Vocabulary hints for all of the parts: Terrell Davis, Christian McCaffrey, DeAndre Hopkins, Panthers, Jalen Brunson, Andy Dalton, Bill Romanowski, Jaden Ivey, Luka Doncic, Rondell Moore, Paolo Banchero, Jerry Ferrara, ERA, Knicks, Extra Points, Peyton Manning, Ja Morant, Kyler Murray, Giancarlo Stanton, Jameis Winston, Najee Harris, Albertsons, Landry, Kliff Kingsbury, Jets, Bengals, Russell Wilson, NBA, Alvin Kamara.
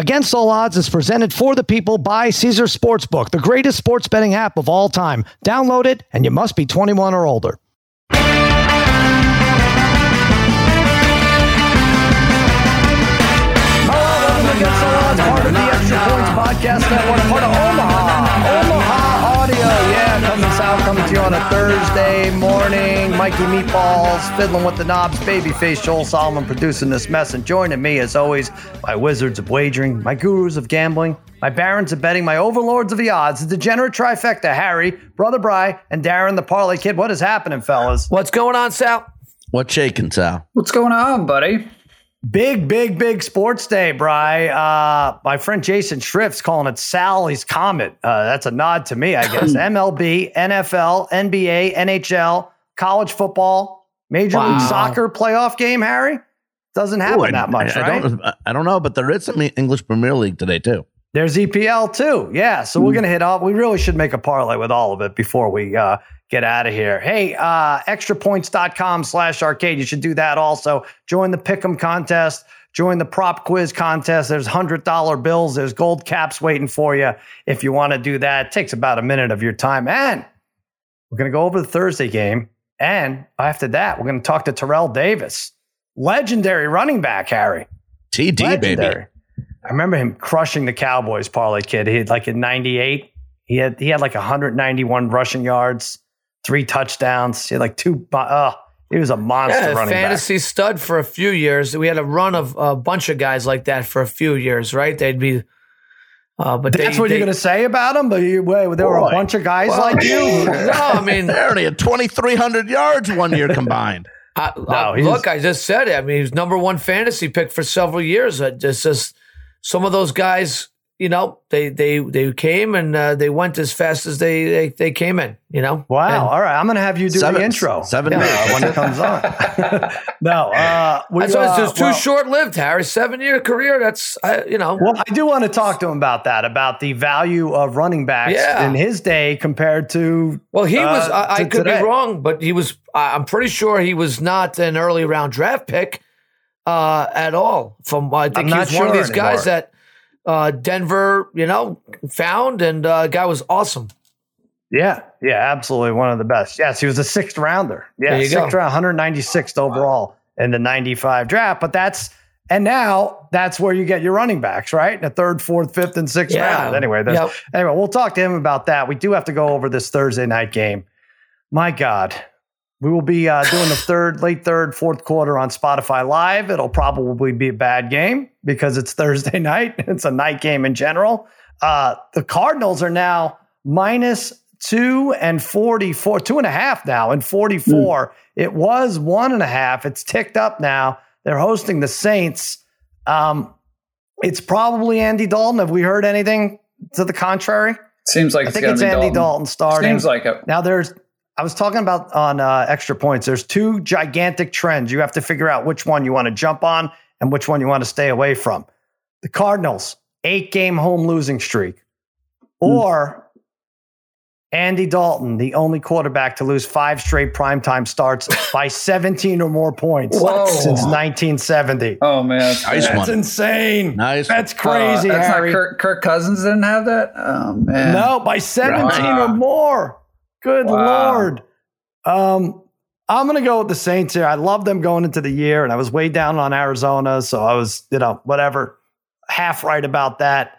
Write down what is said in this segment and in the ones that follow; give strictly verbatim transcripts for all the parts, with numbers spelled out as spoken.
Against All Odds is presented for the people by Caesar Sportsbook, the greatest sports betting app of all time. Download it, and you must be twenty-one or older. Against All Odds, part of the Extra Points Podcast Network, part of Omaha. Omaha Audio, yeah, comes out, comes to you on a Thursday morning. Mikey Meatballs, fiddling with the knobs, babyface Joel Solomon producing this mess, and joining me, as always, my wizards of wagering, my gurus of gambling, my barons of betting, my overlords of the odds, the degenerate trifecta, Harry, Brother Bry, and Darren the Parlay Kid. What is happening, fellas? What's going on, Sal? What's shaking, Sal? What's going on, buddy? Big, big, big sports day, Bry. Uh, my friend Jason Schrift's calling it Sally's Comet. Uh, that's a nod to me, I guess. M L B, N F L, N B A, N H L, college football, Major wow. League Soccer playoff game, Harry? Doesn't happen Ooh, I, that much, I, right? I don't, I don't know, but there is some English Premier League today, too. There's E P L, too. Yeah, so mm. we're going to hit off. We really should make a parlay with all of it before we uh, get out of here. Hey, uh, extrapoints.com slash arcade. You should do that also. Join the Pick'em contest. Join the prop quiz contest. There's one hundred dollar bills. There's gold caps waiting for you if you want to do that. It takes about a minute of your time. And we're going to go over the Thursday game. And after that, we're going to talk to Terrell Davis. Legendary running back, Harry. T D, Legendary. Baby. I remember him crushing the Cowboys, Parlay Kid. He had like in ninety-eight. He had he had like one hundred ninety-one rushing yards, three touchdowns. He had like two. Uh, he was a monster yeah, running back. Fantasy stud for a few years. We had a run of a bunch of guys like that for a few years, right? They'd be. Uh, but that's they, what they, you're going to say about him? But you, wait, there boy. were a bunch of guys well, like you. No, I mean they already had twenty-three hundred yards one year combined. I, no, I, look, I just said it. I mean, he was number one fantasy pick for several years. It's just. Some of those guys, you know, they they they came and uh, they went as fast as they they, they came in, you know. Wow. And all right. I'm going to have you do seven, the intro. Seven yeah. years when it comes on. no. Uh, we, that's uh, why it's just too well, short-lived, Harry. Seven-year career, that's, uh, you know. Well, I do want to talk to him about that, about the value of running backs yeah. in his day compared to Well, he uh, was, I, I could today. be wrong, but he was, I'm pretty sure he was not an early round draft pick. Uh, at all. From uh, I think he's sure one of these anymore. guys that uh, Denver, you know, found, and uh, guy was awesome. Yeah, yeah, absolutely, one of the best. Yes, he was a sixth rounder. Yeah, sixth go. round, one hundred ninety-sixth wow. overall in the ninety-five draft. But that's and now that's where you get your running backs, right? In the third, fourth, fifth, and sixth yeah. round. Anyway, that's, yep. anyway, we'll talk to him about that. We do have to go over this Thursday night game. My God. We will be uh, doing the third, late third, fourth quarter on Spotify Live. It'll probably be a bad game because it's Thursday night. It's a night game in general. Uh, the Cardinals are now minus two and forty-four, two and a half now and forty-four. Mm. It was one and a half. It's ticked up now. They're hosting the Saints. Um, it's probably Andy Dalton. Have we heard anything to the contrary? Seems like I it's think it's Andy Dalton, Dalton starting. Seems like it. Now there's. I was talking about on uh, Extra Points, there's two gigantic trends. You have to figure out which one you want to jump on and which one you want to stay away from. The Cardinals, eight-game home losing streak. Or Andy Dalton, the only quarterback to lose five straight primetime starts by seventeen or more points Whoa. since nineteen seventy. Oh, man. That's, nice that's insane. Nice. That's crazy, uh, that's Harry. Not Kirk, Kirk Cousins didn't have that? Oh, man. No, by seventeen wow. or more. Good wow. Lord. Um, I'm going to go with the Saints here. I love them going into the year, and I was way down on Arizona, so I was, you know, whatever, half right about that.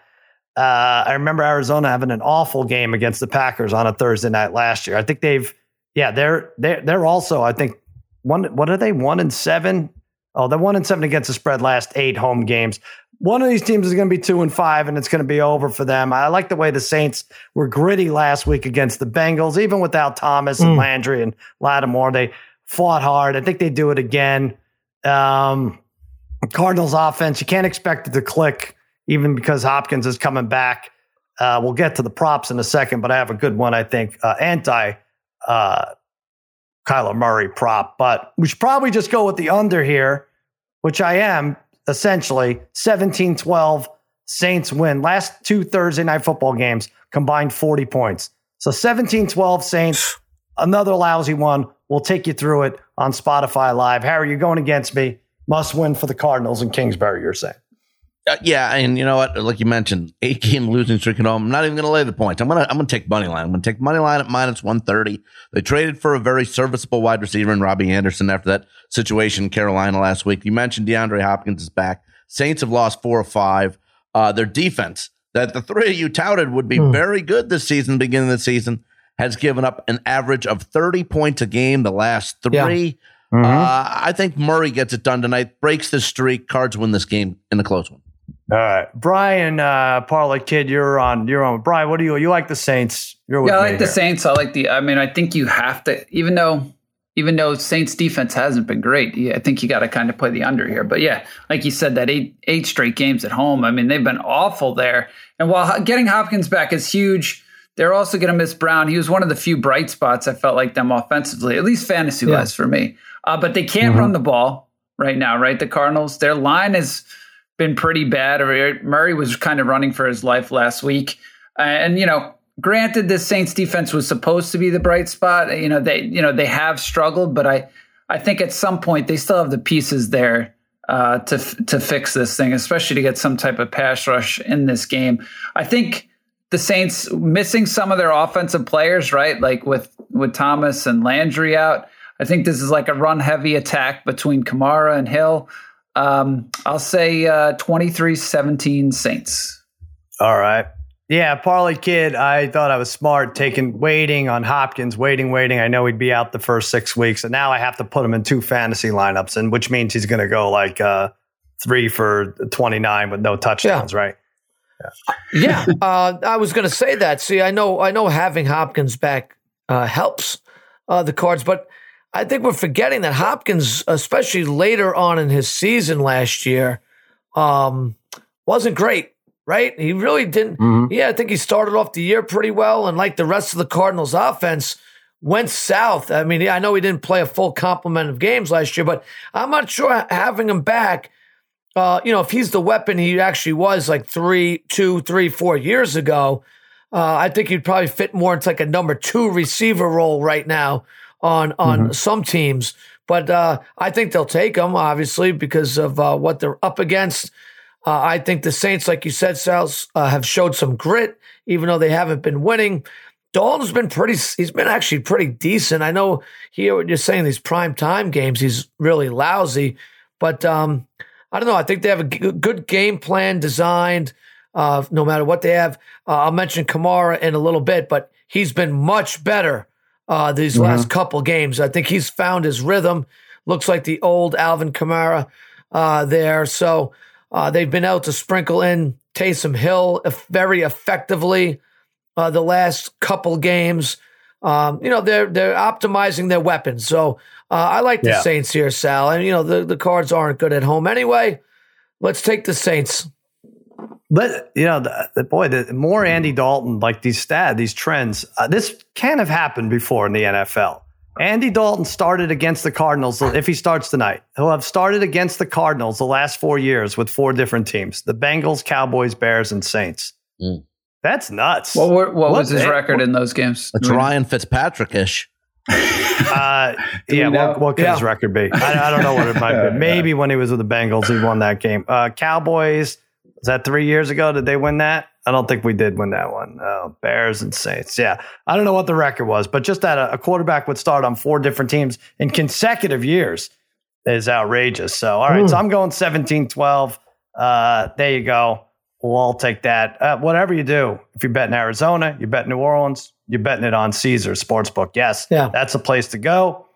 Uh, I remember Arizona having an awful game against the Packers on a Thursday night last year. I think they've, yeah, they're they're, they're also, I think, one. what are they, one and seven? Oh, they're one and seven against the spread last eight home games. One of these teams is going to be two and five, and it's going to be over for them. I like the way the Saints were gritty last week against the Bengals, even without Thomas and mm. Landry and Lattimore. They fought hard. I think they do it again. Um, Cardinals offense, you can't expect it to click, even because Hopkins is coming back. Uh, we'll get to the props in a second, but I have a good one, I think, uh, anti uh, Kyler Murray prop. But we should probably just go with the under here, which I am. Essentially, seventeen twelve Saints win. Last two Thursday night football games combined forty points. So seventeen twelve Saints, another lousy one. We'll take you through it on Spotify Live. Harry, you're going against me. Must win for the Cardinals and Kingsbury, you're saying. Uh, yeah, and you know what? Like you mentioned, eight game losing streak at home. I'm not even going to lay the points. I'm gonna I'm gonna take money line. I'm gonna take money line at minus one thirty. They traded for a very serviceable wide receiver in Robbie Anderson after that situation in Carolina last week. You mentioned DeAndre Hopkins is back. Saints have lost four or five. Uh, their defense that the three of you touted would be hmm. very good this season. Beginning of the season has given up an average of thirty points a game the last three. Yeah. Mm-hmm. Uh, I think Murray gets it done tonight, breaks the streak. Cards win this game in the close one. All right, Brian uh, Parla Kid, you're on. You're on. Brian, what do you? You like the Saints? You're with yeah, I like the here. Saints. I like the. I mean, I think you have to, even though, even though Saints defense hasn't been great. I think you got to kind of play the under here. But yeah, like you said, that eight eight straight games at home. I mean, they've been awful there. And while getting Hopkins back is huge, they're also going to miss Brown. He was one of the few bright spots I felt like them offensively, at least fantasy wise yeah. for me. Uh, but they can't mm-hmm. run the ball right now, right? The Cardinals, their line has been pretty bad. Murray was kind of running for his life last week. Uh, and, you know, granted, this Saints defense was supposed to be the bright spot. You know, they you know they have struggled, but I, I think at some point they still have the pieces there uh, to to fix this thing, especially to get some type of pass rush in this game. I think the Saints missing some of their offensive players, right? Like with, with Thomas and Landry out. I think this is like a run-heavy attack between Kamara and Hill. Um, I'll say uh, twenty-three seventeen Saints. All right. Yeah, Parley Kid, I thought I was smart taking waiting on Hopkins, waiting, waiting. I know he'd be out the first six weeks, and now I have to put him in two fantasy lineups, and which means he's going to go like uh, three for twenty-nine with no touchdowns, yeah. right? Yeah, yeah. uh, I was going to say that. See, I know, I know having Hopkins back uh, helps uh, the Cards, but I think we're forgetting that Hopkins, especially later on in his season last year, um, wasn't great, right? He really didn't. Mm-hmm. Yeah, I think he started off the year pretty well, and like the rest of the Cardinals offense, went south. I mean, I know he didn't play a full complement of games last year, but I'm not sure having him back, uh, you know, if he's the weapon he actually was like three, two, three, four years ago, uh, I think he'd probably fit more into like a number two receiver role right now on on mm-hmm. some teams, but uh, I think they'll take them, obviously, because of uh, what they're up against. Uh, I think the Saints, like you said, Sal, uh, have showed some grit, even though they haven't been winning. Dalton's been pretty, he's been actually pretty decent. I know here you're saying these prime time games, he's really lousy, but um, I don't know. I think they have a g- good game plan designed, uh, no matter what they have. Uh, I'll mention Kamara in a little bit, but he's been much better Uh, these mm-hmm. last couple games. I think he's found his rhythm. Looks like the old Alvin Kamara uh, there. So uh, they've been able to sprinkle in Taysom Hill very effectively uh, the last couple games. Um, you know, they're they're optimizing their weapons. So uh, I like the yeah. Saints here, Sal. And, you know, the, the Cards aren't good at home anyway. Let's take the Saints. But, you know, the, the, boy, the more Andy Dalton, like these stat, these trends, uh, this can have happened before in the N F L. Andy Dalton started against the Cardinals. If he starts tonight, he'll have started against the Cardinals the last four years with four different teams, the Bengals, Cowboys, Bears, and Saints. Mm. That's nuts. Well, what, what was his record what, in those games? It's Ryan Fitzpatrick-ish. uh, yeah, what, what could yeah. his record be? I, I don't know what it might be. Maybe yeah. when he was with the Bengals, he won that game. Uh, Cowboys... Was that three years ago? Did they win that? I don't think we did win that one. Oh, Bears and Saints. Yeah. I don't know what the record was, but just that a, a quarterback would start on four different teams in consecutive years is outrageous. So, all right. Mm. So I'm going seventeen twelve. Uh, there you go. We'll all take that. Uh, whatever you do, if you're betting Arizona, you're betting New Orleans, you're betting it on Caesar Sportsbook. Yes. Yeah. That's a place to go.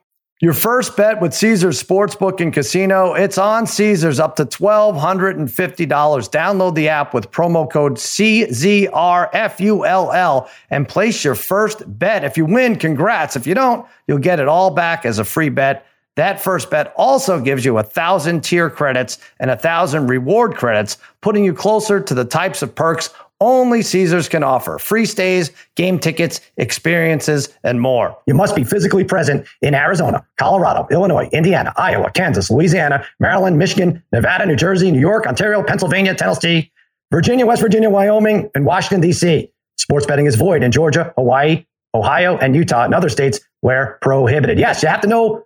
Your first bet with Caesars Sportsbook and Casino, it's on Caesars up to one thousand two hundred fifty dollars. Download the app with promo code C Z R F U L L and place your first bet. If you win, congrats. If you don't, you'll get it all back as a free bet. That first bet also gives you one thousand tier credits and one thousand reward credits, putting you closer to the types of perks only Caesars can offer. Free stays, game tickets, experiences, and more. You must be physically present in Arizona, Colorado, Illinois, Indiana, Iowa, Kansas, Louisiana, Maryland, Michigan, Nevada, New Jersey, New York, Ontario, Pennsylvania, Tennessee, Virginia, West Virginia, Wyoming, and Washington, D C Sports betting is void in Georgia, Hawaii, Ohio, and Utah, and other states where prohibited. Yes, you have to know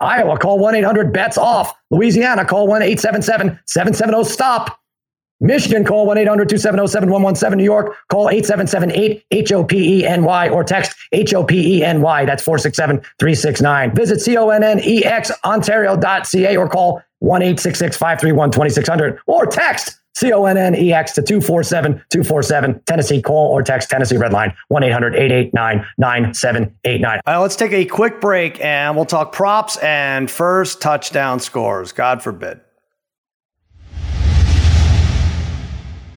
Iowa, call one eight hundred bets off. Louisiana, call one eight seven seven seven seven zero stop. Michigan, call one eight hundred two seven zero seven one one seven. New York, call eight seven seven eight H O P E N Y or text H O P E N Y. That's four six seven three six nine. Visit C O N N E X Ontario dot C A or call one eight six six five three one two six zero zero or text C O N N E X to two four seven two four seven. Tennessee, call or text Tennessee Redline one eight hundred eight eight nine nine seven eight nine. All right, let's take a quick break and we'll talk props and first touchdown scores. God forbid.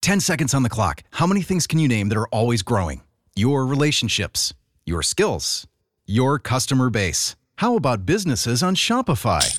ten seconds on the clock. How many things can you name that are always growing? Your relationships, your skills, your customer base. How about businesses on Shopify?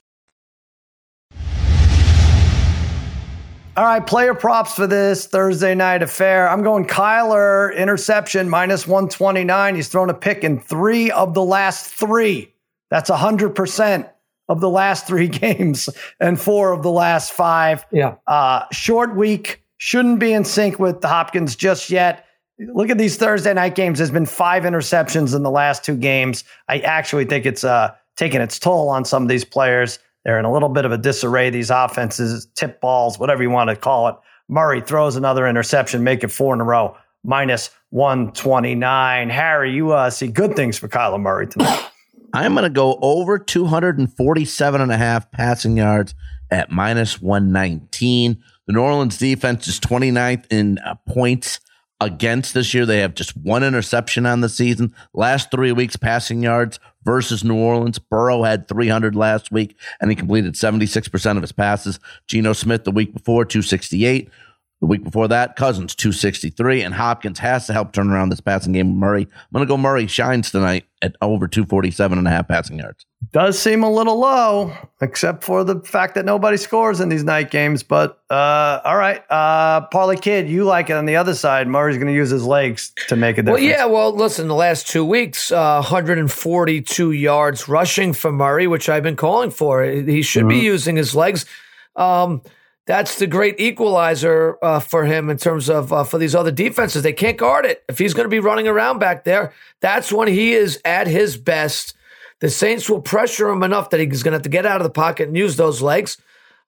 All right, player props for this Thursday night affair. I'm going Kyler, interception, minus one twenty-nine. He's thrown a pick in three of the last three. That's one hundred percent of the last three games and four of the last five. Yeah. Uh, short week. Shouldn't be in sync with the Hopkins just yet. Look at these Thursday night games. There's been five interceptions in the last two games. I actually think it's uh, taking its toll on some of these players. They're in a little bit of a disarray, these offenses, tip balls, whatever you want to call it. Murray throws another interception, make it four in a row, minus one twenty-nine. Harry, you uh, see good things for Kyler Murray tonight. I'm going to go over two forty-seven and a half passing yards at minus one nineteen. The New Orleans defense is twenty-ninth in uh, points against this year. They have just one interception on the season. Last three weeks, passing yards versus New Orleans. Burrow had three hundred last week, and he completed seventy-six percent of his passes. Geno Smith the week before, two sixty-eight. The week before that, Cousins, two sixty-three. And Hopkins has to help turn around this passing game with Murray. I'm going to go Murray shines tonight at over two forty-seven and a half passing yards. Does seem a little low, except for the fact that nobody scores in these night games. But uh, all right, uh, Parley Kid, you like it on the other side. Murray's going to use his legs to make a difference. Well, yeah, well, listen, the last two weeks, uh, one forty-two yards rushing for Murray, which I've been calling for. He should mm-hmm. be using his legs. Um That's the great equalizer uh, for him in terms of uh, for these other defenses. They can't guard it. If he's going to be running around back there, that's when he is at his best. The Saints will pressure him enough that he's going to have to get out of the pocket and use those legs.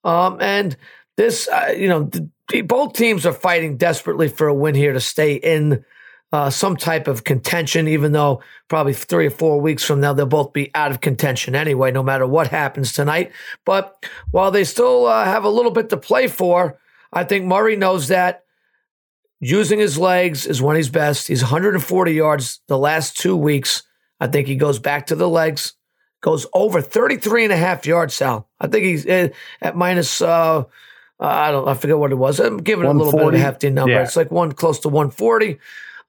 Um, and this, uh, you know, th- both teams are fighting desperately for a win here to stay in uh, some type of contention, even though probably three or four weeks from now, they'll both be out of contention anyway, no matter what happens tonight. But while they still uh, have a little bit to play for, I think Murray knows that using his legs is when he's best. He's one forty yards the last two weeks. I think he goes back to the legs, goes over thirty-three and a half yards, Sal. I think he's at minus, uh, I don't I forget what it was. I'm giving it a little bit of a hefty number. Yeah. It's like one close to one forty.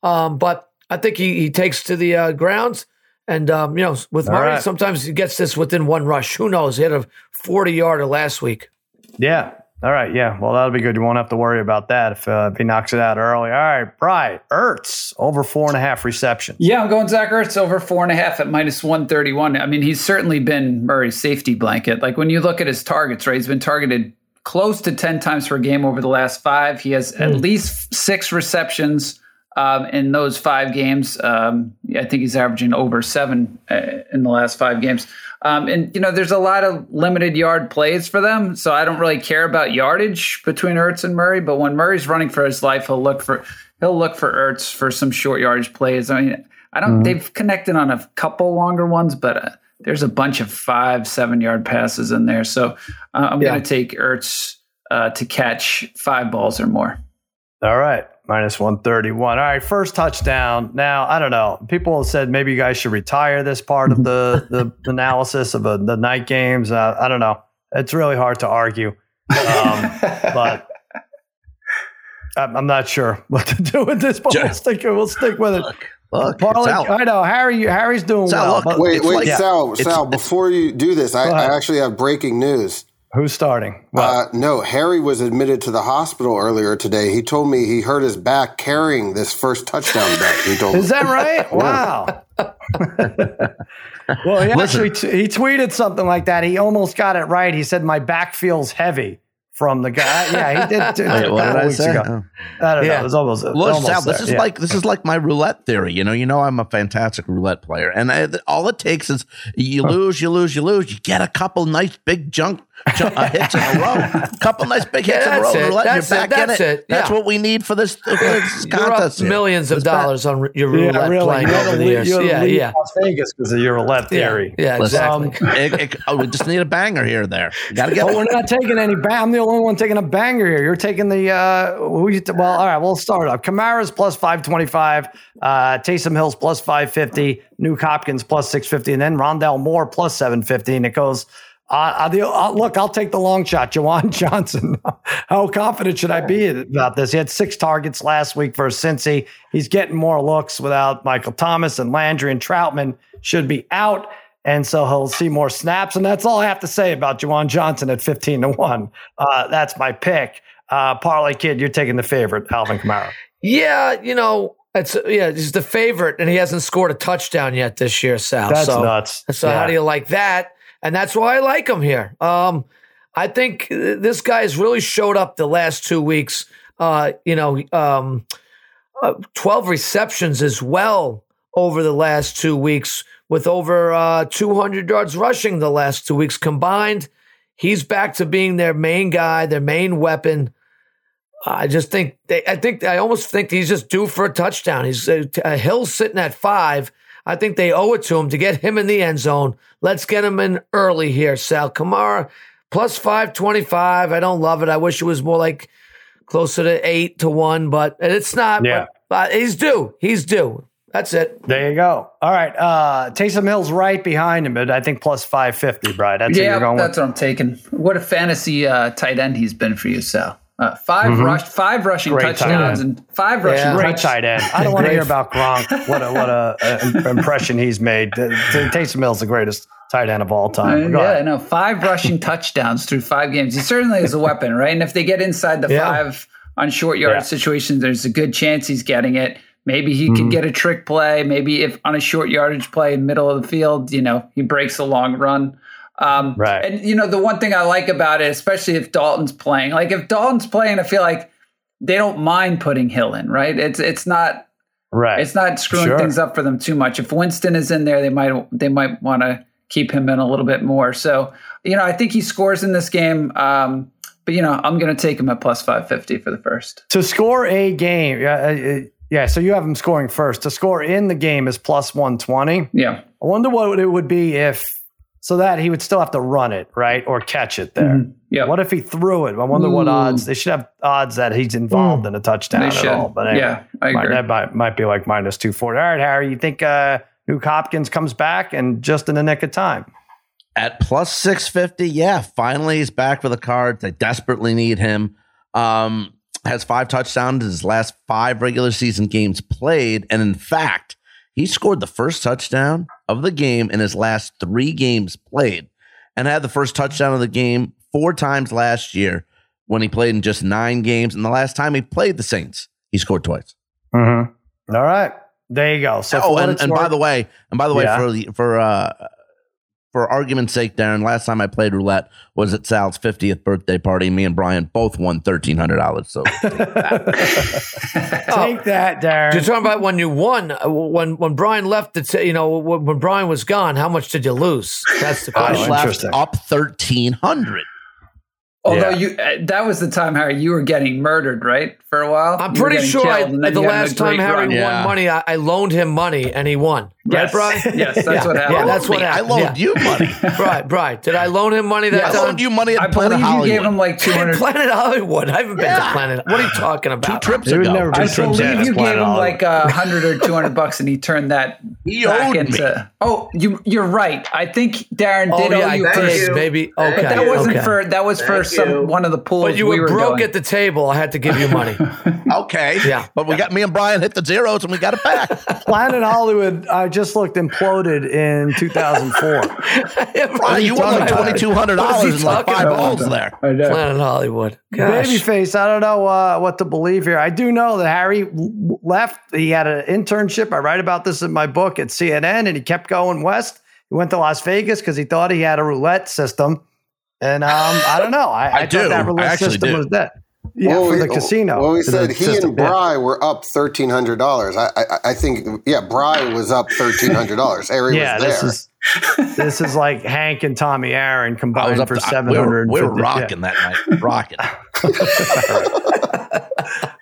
Um, but I think he, he takes to the uh, ground, and um, you know, with Murray, right. Sometimes he gets this within one rush. Who knows? He had a forty-yarder last week. Yeah. All right. Yeah. Well, that'll be good. You won't have to worry about that if, uh, if he knocks it out early. All right, Bry, Ertz over four and a half reception. Yeah, I'm going Zach Ertz over four and a half at minus one thirty-one. I mean, he's certainly been Murray's safety blanket. Like when you look at his targets, right? He's been targeted close to ten times per game over the last five. He has at mm. least six receptions um, in those five games. Um, I think he's averaging over seven uh, in the last five games. Um, and, you know, there's a lot of limited yard plays for them, so I don't really care about yardage between Ertz and Murray. But when Murray's running for his life, he'll look for he'll look for Ertz for some short yardage plays. I mean, I don't. Mm-hmm. They've connected on a couple longer ones, but uh, there's a bunch of five, seven yard passes in there. So uh, I'm yeah. going to take Ertz uh, to catch five balls or more. All right. Minus one thirty-one. All right, first touchdown. Now, I don't know. People have said maybe you guys should retire this part of the, the analysis of a, the night games. Uh, I don't know. It's really hard to argue. Um, but I'm, I'm not sure what to do with this, but Jeff. we'll stick, we'll stick with it. Look, look, Parley, I know. Harry, Harry's doing Sal, well. Wait, wait, like, Sal, yeah, Sal before you do this, I, I actually have breaking news. Who's starting? Uh, no, Harry was admitted to the hospital earlier today. He told me he hurt his back carrying this first touchdown back. He told Is me. that right? Wow. Well, he actually t- he tweeted something like that. He almost got it right. He said, "My back feels heavy." From the guy, yeah, he did. T- Wait, what did I say? Ago. Oh. I don't yeah. know. It was almost. It was Look, almost Sal, this there. is yeah. like this is like my roulette theory. You know, you know, I'm a fantastic roulette player, and I, all it takes is you lose, you lose, you lose. You get a couple nice big junk uh, hits in a row, a couple nice big hits yeah, in a row. It. Roulette, that's you're it. back that's in it. it. Yeah. That's what we need for this, for this contest. You're up millions of dollars on your roulette yeah, really. playing over the years. Yeah, yeah. Las Vegas because of your roulette theory. Yeah, yeah exactly. Um, it, it, oh, we just need a banger here or there. Got to get. But we're not taking any bang. Only one taking a banger here. You're taking the uh, who you t- well, all right, we'll start up. Kamara's plus five twenty-five, uh, Taysom Hill's plus five fifty, New Hopkins plus six fifty, and then Rondell Moore plus seven fifty. And it goes, uh, the, uh, look, I'll take the long shot, Juwan Johnson. How confident should I be about this? He had six targets last week versus Cincy. He's getting more looks without Michael Thomas and Landry, and Troutman should be out. And so he'll see more snaps. And that's all I have to say about Juwan Johnson at fifteen to one. Uh, that's my pick. Uh, Parlay Kid, you're taking the favorite, Alvin Kamara. Yeah, you know, it's, yeah, he's the favorite, and he hasn't scored a touchdown yet this year, Sal. That's so, nuts. So yeah. How do you like that? And that's why I like him here. Um, I think this guy's really showed up the last two weeks. Uh, you know, um, uh, twelve receptions as well over the last two weeks. With over uh, two hundred yards rushing the last two weeks combined, he's back to being their main guy, their main weapon. I just think they, I think I almost think he's just due for a touchdown. He's uh, uh, Hill's sitting at five. I think they owe it to him to get him in the end zone. Let's get him in early here, Sal. Kamara plus five twenty-five. I don't love it. I wish it was more like closer to eight to one, but it's not. Yeah, but, but he's due. He's due. That's it. There you go. All right. Uh, Taysom Hill's right behind him, but I think plus five fifty, Brian. That's yeah, what you're going that's with. what I'm taking. What a fantasy uh, tight end he's been for you, Sal. Uh, five mm-hmm. rush, five rushing great touchdowns and five rushing yeah. Great tight end. I don't want to hear about Gronk. What a what a, a impression he's made. Taysom Hill's the greatest tight end of all time. Uh, yeah, no, five rushing touchdowns through five games. He certainly is a weapon, right? And if they get inside the yeah. five on short yard yeah. situations, there's a good chance he's getting it. Maybe he mm-hmm. can get a trick play. Maybe if on a short yardage play in the middle of the field, you know, he breaks a long run. Um, right. And, you know, the one thing I like about it, especially if Dalton's playing, like if Dalton's playing, I feel like they don't mind putting Hill in, right? It's it's not right. It's not screwing sure. things up for them too much. If Winston is in there, they might they might want to keep him in a little bit more. So, you know, I think he scores in this game. Um But, you know, I'm going to take him at plus five fifty for the first. To score a game, yeah. Uh, Yeah, so you have him scoring first. To score in the game is plus one twenty. Yeah. I wonder what it would be if, so that he would still have to run it, right? Or catch it there. Mm-hmm. Yeah. What if he threw it? I wonder Ooh. what odds. They should have odds that he's involved mm. in a touchdown they at should. all. But anyway, yeah, I agree. Might, that might, might be like minus two forty. All right, Harry, you think uh, Nuke Hopkins comes back and just in the nick of time? At plus six fifty, yeah. Finally, he's back for the Cards. They desperately need him. Um, Has five touchdowns in his last five regular season games played. And in fact, he scored the first touchdown of the game in his last three games played and had the first touchdown of the game four times last year when he played in just nine games. And the last time he played the Saints, he scored twice. Mm-hmm. All right. There you go. So oh, and, and by the way, and by the way, yeah. for, the, for, uh, for argument's sake, Darren, last time I played roulette was at Sal's fiftieth birthday party. Me and Brian both won thirteen hundred dollars. So take that, take that Darren. You're talking about when you won, when when Brian left, the, you know, when, when Brian was gone, how much did you lose? That's the question. I left up thirteen hundred dollars. Although yeah. you, uh, that was the time, Harry, you were getting murdered, right, for a while? I'm you pretty sure I, the last time Harry run. won yeah. money, I, I loaned him money, and he won. Yes, right, Brian? Yes, that's yeah. what happened. Yeah, that's what happened. I loaned yeah. you money. Right, right. Did I loan him money that yeah, time? I loaned you money at I Planet Hollywood. I believe you gave him like two hundred. Planet Hollywood. I haven't been yeah. to Planet What are you talking about? Two trips ago. Never I believe yeah, you gave him like uh, one hundred or two hundred bucks, and he turned that he back into... Me. Oh, you, you're right. I think Darren did owe you first. Maybe. Okay. That wasn't for... That was for... Some, one of the pools but you we were broke going. At the table. I had to give you money. Okay, yeah, but we yeah. got me and Brian hit the zeros and we got it back. Planet Hollywood, I just looked, imploded in two thousand four. Yeah, Brian, you won like twenty-two hundred dollars in like five balls there. Planet Hollywood, gosh. Babyface. I don't know uh, what to believe here. I do know that Harry left. He had an internship. I write about this in my book at C N N, and he kept going west. He went to Las Vegas because he thought he had a roulette system. And um, I don't know. I, I, I do. thought that roulette system do. was that. Yeah, well, for we, the casino. Well, we said he system. and Bri yeah. were up thirteen hundred dollars. I, I I think, yeah, Bri was up thirteen hundred dollars. Harry yeah, was there. This is, this is like Hank and Tommy Aaron combined up for seven hundred dollars. We were, we were rocking yeah. that night. Rocking.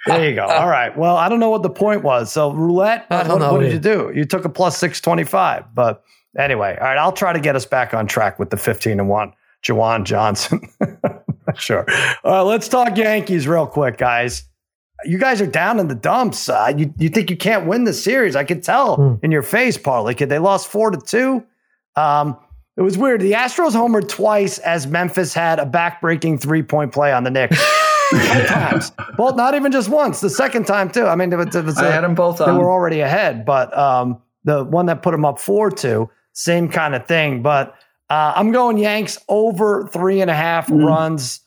There you go. All right. Well, I don't know what the point was. So roulette, I don't what, know what did either. you do? You took a plus six twenty-five. But anyway, all right, I'll try to get us back on track with the fifteen and one. Juwan Johnson. Sure. Uh, let's talk Yankees real quick, guys. You guys are down in the dumps. Uh, you, you think you can't win the series. I could tell mm. in your face, Parley. They lost four to two. Um, it was weird. The Astros homered twice as Memphis had a backbreaking three-point play on the Knicks. Both times. Both, not even just once. The second time, too. I mean, it was, it was, I had them both on. They were already ahead, but um, the one that put them up four two, same kind of thing, but... Uh, I'm going Yanks over three and a half mm. runs.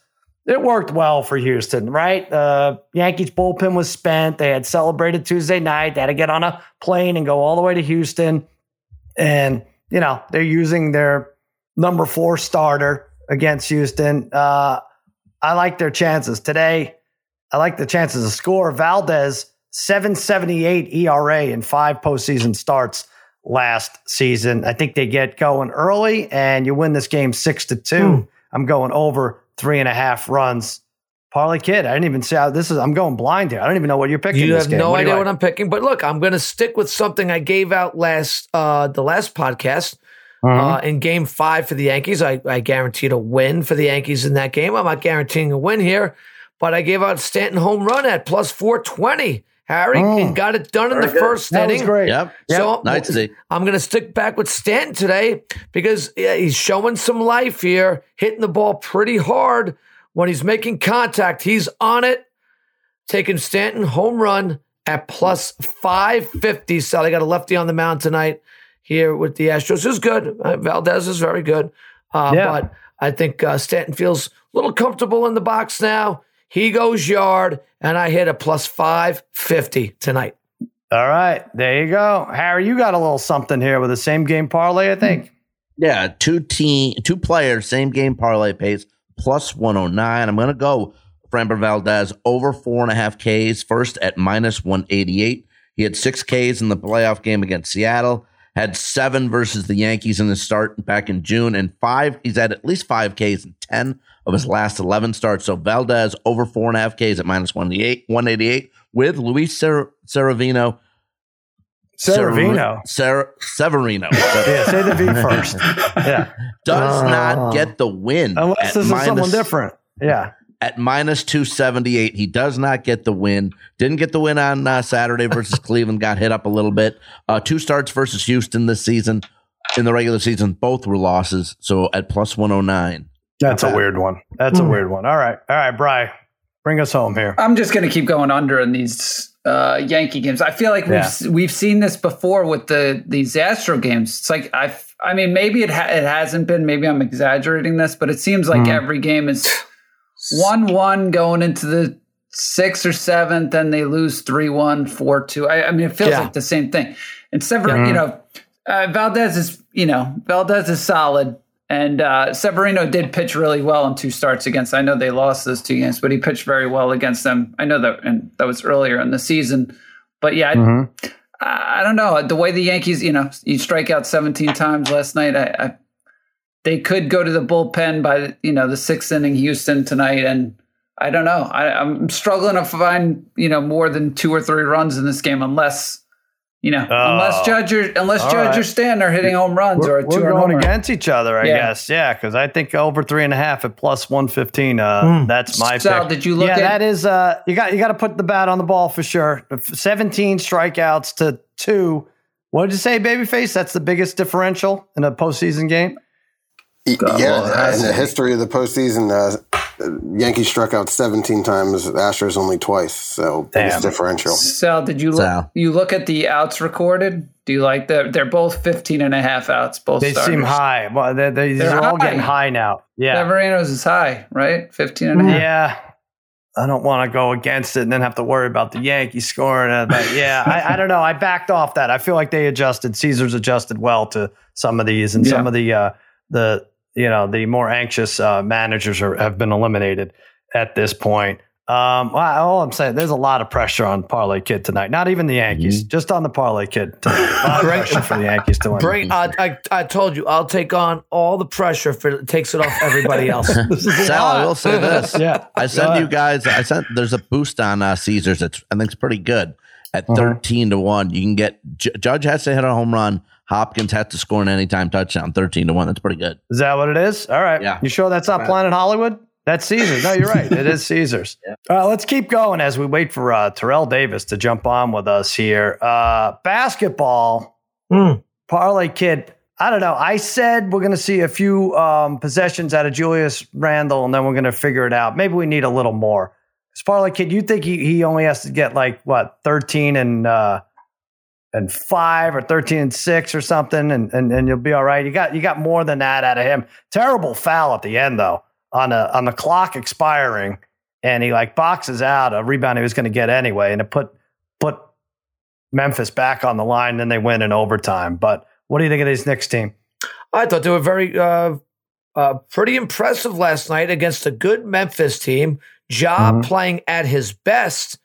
It worked well for Houston, right? Uh, Yankees bullpen was spent. They had celebrated Tuesday night. They had to get on a plane and go all the way to Houston. And, you know, they're using their number four starter against Houston. Uh, I like their chances today. I like the chances to score. Valdez, seven seventy-eight E R A in five postseason starts last season. I think they get going early and you win this game six to two. Mm. I'm going over three and a half runs. Parley Kid, I didn't even see how this is. I'm going blind here. I don't even know what you're picking. You this have game. no what idea like? what I'm picking, but look, I'm going to stick with something I gave out last, uh, the last podcast, uh-huh. uh, in game five for the Yankees. I, I guaranteed a win for the Yankees in that game. I'm not guaranteeing a win here, but I gave out Stanton home run at plus four twenty. Harry oh, and got it done in the first good. inning. That was great. Yep. Yep. So nice to see. I'm going to stick back with Stanton today because he's showing some life here, hitting the ball pretty hard. When he's making contact, he's on it. Taking Stanton home run at plus five fifty. So they got a lefty on the mound tonight here with the Astros. Who's good. Valdez is very good. Uh, yeah. But I think uh, Stanton feels a little comfortable in the box now. He goes yard, and I hit a plus five fifty tonight. All right. There you go. Harry, you got a little something here with a same-game parlay, I think. Yeah, two team, two players, same-game parlay pays plus one oh nine. I'm going to go Framber Valdez over four point five Ks, first at minus one eighty-eight. He had six Ks in the playoff game against Seattle, had seven versus the Yankees in his start back in June, and five. He's had at least five Ks in ten of his last eleven starts. So Valdez over four and a half Ks at minus one eighty-eight with Luis Ser- Severino. Severino. Ser- Severino. Yeah, say the V first. Yeah. Does uh, not get the win. Unless this minus, is someone different. Yeah. At minus two seventy-eight, he does not get the win. Didn't get the win on uh, Saturday versus Cleveland. Got hit up a little bit. Uh, two starts versus Houston this season. In the regular season, both were losses. So at plus one oh nine. That's a weird one. That's mm. a weird one. All right. All right, Bri, bring us home here. I'm just going to keep going under in these uh, Yankee games. I feel like yeah. we've we've seen this before with the these Astro games. It's like, I I mean, maybe it, ha- it hasn't been. Maybe I'm exaggerating this, but it seems like mm. every game is one one going into the sixth or seventh, and they lose three one, four two. I, I mean, it feels yeah. like the same thing. And Sever, mm. you know, Uh, Valdez is, you know, Valdez is solid. And uh, Severino did pitch really well in two starts against. I know they lost those two games, but he pitched very well against them. I know that, and that was earlier in the season. But yeah, mm-hmm. I, I don't know. The way the Yankees, you know, you strike out seventeen times last night. I, I they could go to the bullpen by, you know, the sixth inning Houston tonight, and I don't know. I, I'm struggling to find, you know, more than two or three runs in this game, unless. You know, oh, unless Judge or, unless Judge right. or Stanton are hitting home runs we're, or a two-run We're going home against run. Each other, I yeah. guess. Yeah, because I think over three and a half at plus one fifteen. Uh, mm. That's my so pick. Did you look yeah, at that is uh, you got you got to put the bat on the ball for sure. seventeen strikeouts to two. What did you say, Babyface? That's the biggest differential in a postseason game. God, yeah, well, in the history of the postseason, uh, Yankees struck out seventeen times, Astros only twice. So it's differential. Sal, did you look, Sal. you look at the outs recorded? Do you like that? They're both fifteen and a half outs. Both they starters. Seem high. Well, they're, they're, they're all high. Getting high now. Yeah, Severino's is high, right? fifteen and a half. Yeah. I don't want to go against it and then have to worry about the Yankees scoring. Uh, but yeah, I, I don't know. I backed off that. I feel like they adjusted. Caesar's adjusted well to some of these and yeah. some of the. Uh, the you know the more anxious uh, managers are, have been eliminated at this point. Um, well, all I'm saying, there's a lot of pressure on Parlay Kid tonight. Not even the Yankees, mm-hmm. just on the Parlay Kid. Tonight. A lot of pressure for the Yankees to win. Great, I, I, I told you, I'll take on all the pressure if it takes it off everybody else. Sal, I will say this. Yeah, I sent you guys. I sent. There's a boost on uh, Caesars. It's I think it's pretty good at uh-huh. thirteen to one. You can get J- Judge has to hit a home run. Hopkins has to score an anytime touchdown, thirteen to one. That's pretty good. Is that what it is? All right. Yeah. You sure that's not right. Planet Hollywood? That's Caesars. No, you're right. It is Caesars. Yeah. All right, let's keep going as we wait for uh, Terrell Davis to jump on with us here. Uh, basketball, mm. Parlay Kid. I don't know. I said we're going to see a few um, possessions out of Julius Randle, and then we're going to figure it out. Maybe we need a little more. Because Parlay Kid, you think he, he only has to get like, what, thirteen and uh, – and five or thirteen and six or something, and, and and you'll be all right. You got you got more than that out of him. Terrible foul at the end though, on a on the clock expiring, and he like boxes out a rebound he was going to get anyway, and it put put Memphis back on the line. Then they win in overtime. But what do you think of this Knicks team? I thought they were very uh, uh, pretty impressive last night against a good Memphis team. Ja mm-hmm. playing at his best.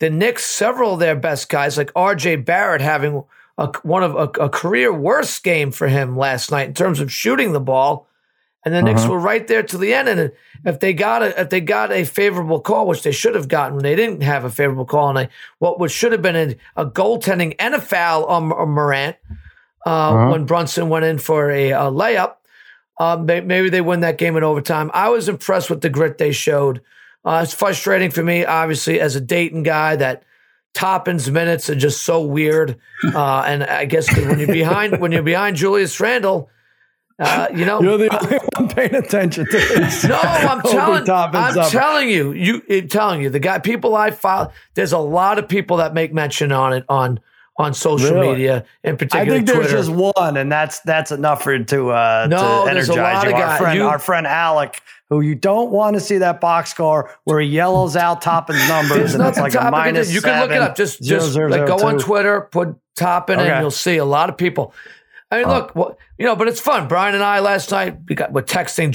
The Knicks, several of their best guys, like R J Barrett, having a, one of a, a career worst game for him last night in terms of shooting the ball, and the uh-huh. Knicks were right there to the end. And if they got a if they got a favorable call, which they should have gotten, they didn't have a favorable call, and a, what what should have been a, a goaltending and a foul on, on Morant uh, uh-huh. when Brunson went in for a, a layup, um, they, maybe they win that game in overtime. I was impressed with the grit they showed. Uh, it's frustrating for me, obviously, as a Dayton guy, that Toppin's minutes are just so weird. Uh, and I guess when you're behind, when you're behind Julius Randle, uh, you know, you're the only uh, one paying attention to this. No, I'm telling, I'm up. telling you, you, I'm telling you, the guy, people I follow. There's a lot of people that make mention on it on on social really? media, in particular. I think there's Twitter. Just one, and that's that's enough for to uh, no, to energize a lot you. Of our guys, friend, you. Our friend Alec. Who you don't want to see that box score where he yells out Toppin's numbers and it's like a minus seven. You can look it up. Just, zero, just zero, like zero, go two. On Twitter, put Toppin okay. in, you'll see a lot of people. I mean, uh, look, well, you know, but it's fun. Brian and I last night we got we're texting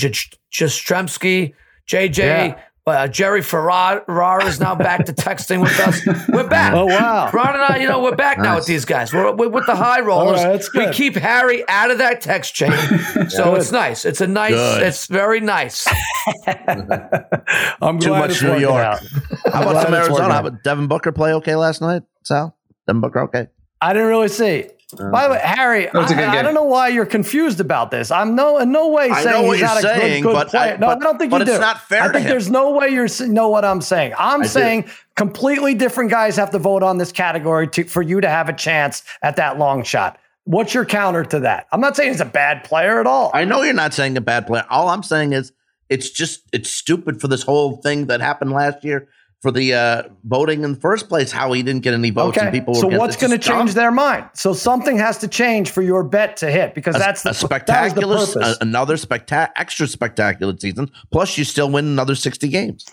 Jastrzemski, J J, yeah. uh, Jerry Ferrara is now back to texting with us. We're back. Oh wow, Brian and I, you know, we're back nice. now with these guys. We're, we're with the high rollers. Right, that's good. We keep Harry out of that text chain, so good. It's nice. It's a nice. Good. It's very nice. I'm too much New York. How about some Arizona? How about Devin Booker play okay last night, Sal? Devin Booker okay? I didn't really see. Uh, By the way, Harry, I, I don't know why you're confused about this. I'm no in no way saying he's not saying, a good, good player. I, no, but, I don't think you do. But it's not fair. I think him. There's no way you know what I'm saying. I'm I saying do. Completely different guys have to vote on this category to, for you to have a chance at that long shot. What's your counter to that? I'm not saying he's a bad player at all. I know you're not saying a bad player. All I'm saying is it's just it's stupid for this whole thing that happened last year. For the uh, voting in the first place, how he didn't get any votes. Okay. And people were so what's going to change their mind? So something has to change for your bet to hit because a, that's the, a spectacular, that was the purpose. A, another spectac- extra spectacular season. Plus, you still win another sixty games.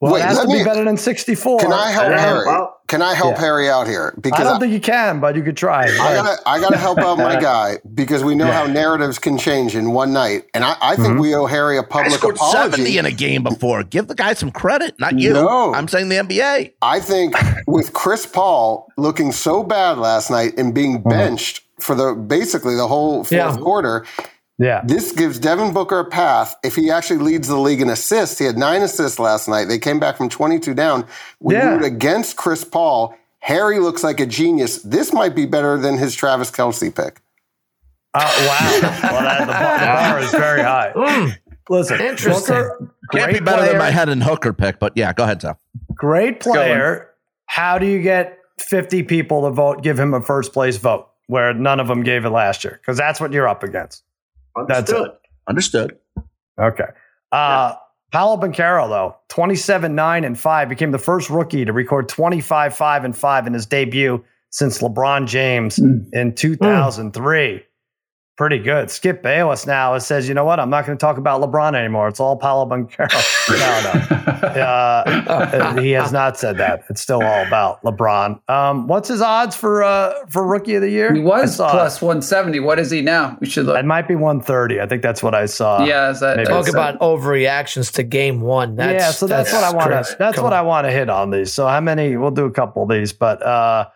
Well, Wait, it has to me, be better than sixty-four. Can I help Harry? Well, Can I help yeah. Harry out here? Because I don't I, think you can, but you could try. Right? I gotta, I gotta help out my guy because we know yeah. how narratives can change in one night, and I, I think mm-hmm. we owe Harry a public I scored apology. seventy in a game before. Give the guy some credit, not you. No. I'm saying the N B A. I think with Chris Paul looking so bad last night and being benched mm-hmm. for the basically the whole fourth yeah. quarter. Yeah, this gives Devin Booker a path if he actually leads the league in assists. He had nine assists last night. They came back from twenty-two down. We yeah. moved against Chris Paul. Harry looks like a genius. This might be better than his Travis Kelce pick. Uh, wow. well, that, the, the bar is very high. Mm. Listen, interesting. Booker, can't be better player. than my head and hooker pick, but yeah, go ahead, Tom. Great player. How do you get fifty people to vote, give him a first place vote where none of them gave it last year? Because that's what you're up against. Understood. That's it. Understood. Okay. Uh, Paolo Banchero, though, twenty-seven, nine, and five, became the first rookie to record twenty-five, five, and five in his debut since LeBron James mm. in two thousand three. Mm. Pretty good. Skip Bayless now says, you know what? I'm not going to talk about LeBron anymore. It's all Paolo Banchero. no, no. Uh, he has not said that. It's still all about LeBron. Um, what's his odds for uh, for Rookie of the Year? He was plus one seventy. What is he now? We should look. It might be one thirty. I think that's what I saw. Yeah, is that, maybe talk about overreactions to Game One. That's, yeah, so that's, that's what I want to. That's Come what on. I want to hit on these. So how many? We'll do a couple of these, but. Uh,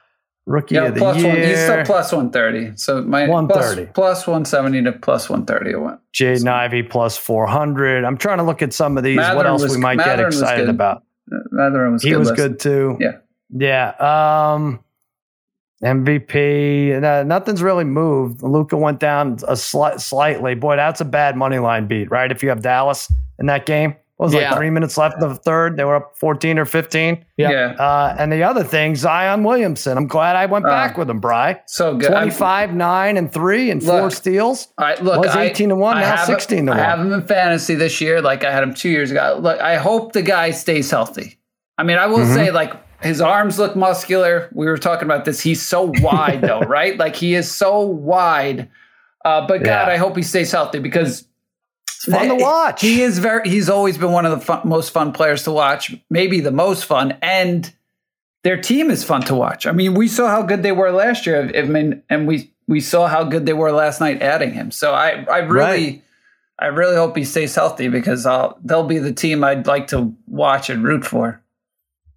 Rookie yeah, of the plus year. One, he's still plus one thirty. So my one thirty. Plus, plus one seventy to plus one thirty. Went. Jaden so. Ivey plus four hundred. I'm trying to look at some of these. Matherin what else was, we might Matherin get excited about. Matherin was he good. He was list. good too. Yeah. Yeah. Um, M V P. Uh, nothing's really moved. Luka went down a sli- slightly. Boy, that's a bad money line beat, right? If you have Dallas in that game. It was yeah. like three minutes left of the third. They were up fourteen or fifteen. Yeah. yeah. Uh, and the other thing, Zion Williamson. I'm glad I went back uh, with him, Bri. So good. twenty-five, nine, and three and look, four steals. I, look, was eighteen to one, now sixteen to one. I have him in fantasy this year like I had him two years ago. Look, I hope the guy stays healthy. I mean, I will mm-hmm. say, like, his arms look muscular. We were talking about this. He's so wide, though, right? Like, he is so wide. Uh, but, God, yeah. I hope he stays healthy because – it's fun to watch. He is very. He's always been one of the fun, most fun players to watch, maybe the most fun, and their team is fun to watch. I mean, we saw how good they were last year, I mean, and we we saw how good they were last night adding him. So I, I really, right. I really hope he stays healthy because I'll, they'll be the team I'd like to watch and root for.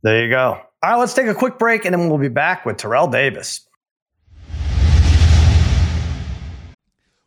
There you go. All right, let's take a quick break, and then we'll be back with Terrell Davis.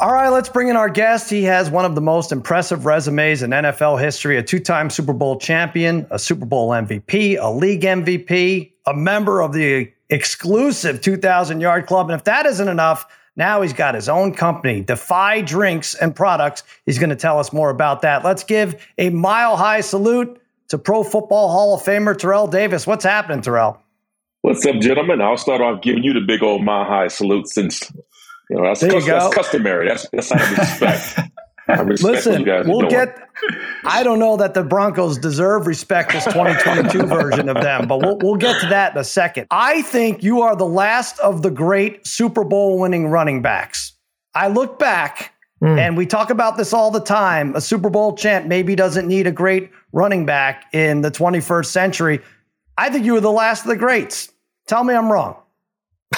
All right, let's bring in our guest. He has one of the most impressive resumes in N F L history, a two-time Super Bowl champion, a Super Bowl M V P, a league M V P, a member of the exclusive two thousand yard club. And if that isn't enough, now he's got his own company, Defy Drinks and Products. He's going to tell us more about that. Let's give a mile-high salute to Pro Football Hall of Famer Terrell Davis. What's happening, Terrell? What's up, gentlemen? I'll start off giving you the big old mile-high salute since... You know, that's, custom, you that's customary. That's, that's out of respect. I respect Listen, you guys we'll doing. get. I don't know that the Broncos deserve respect this twenty twenty-two version of them, but we'll we'll get to that in a second. I think you are the last of the great Super Bowl winning running backs. I look back, mm. and we talk about this all the time. A Super Bowl champ maybe doesn't need a great running back in the twenty-first century. I think you were the last of the greats. Tell me I'm wrong.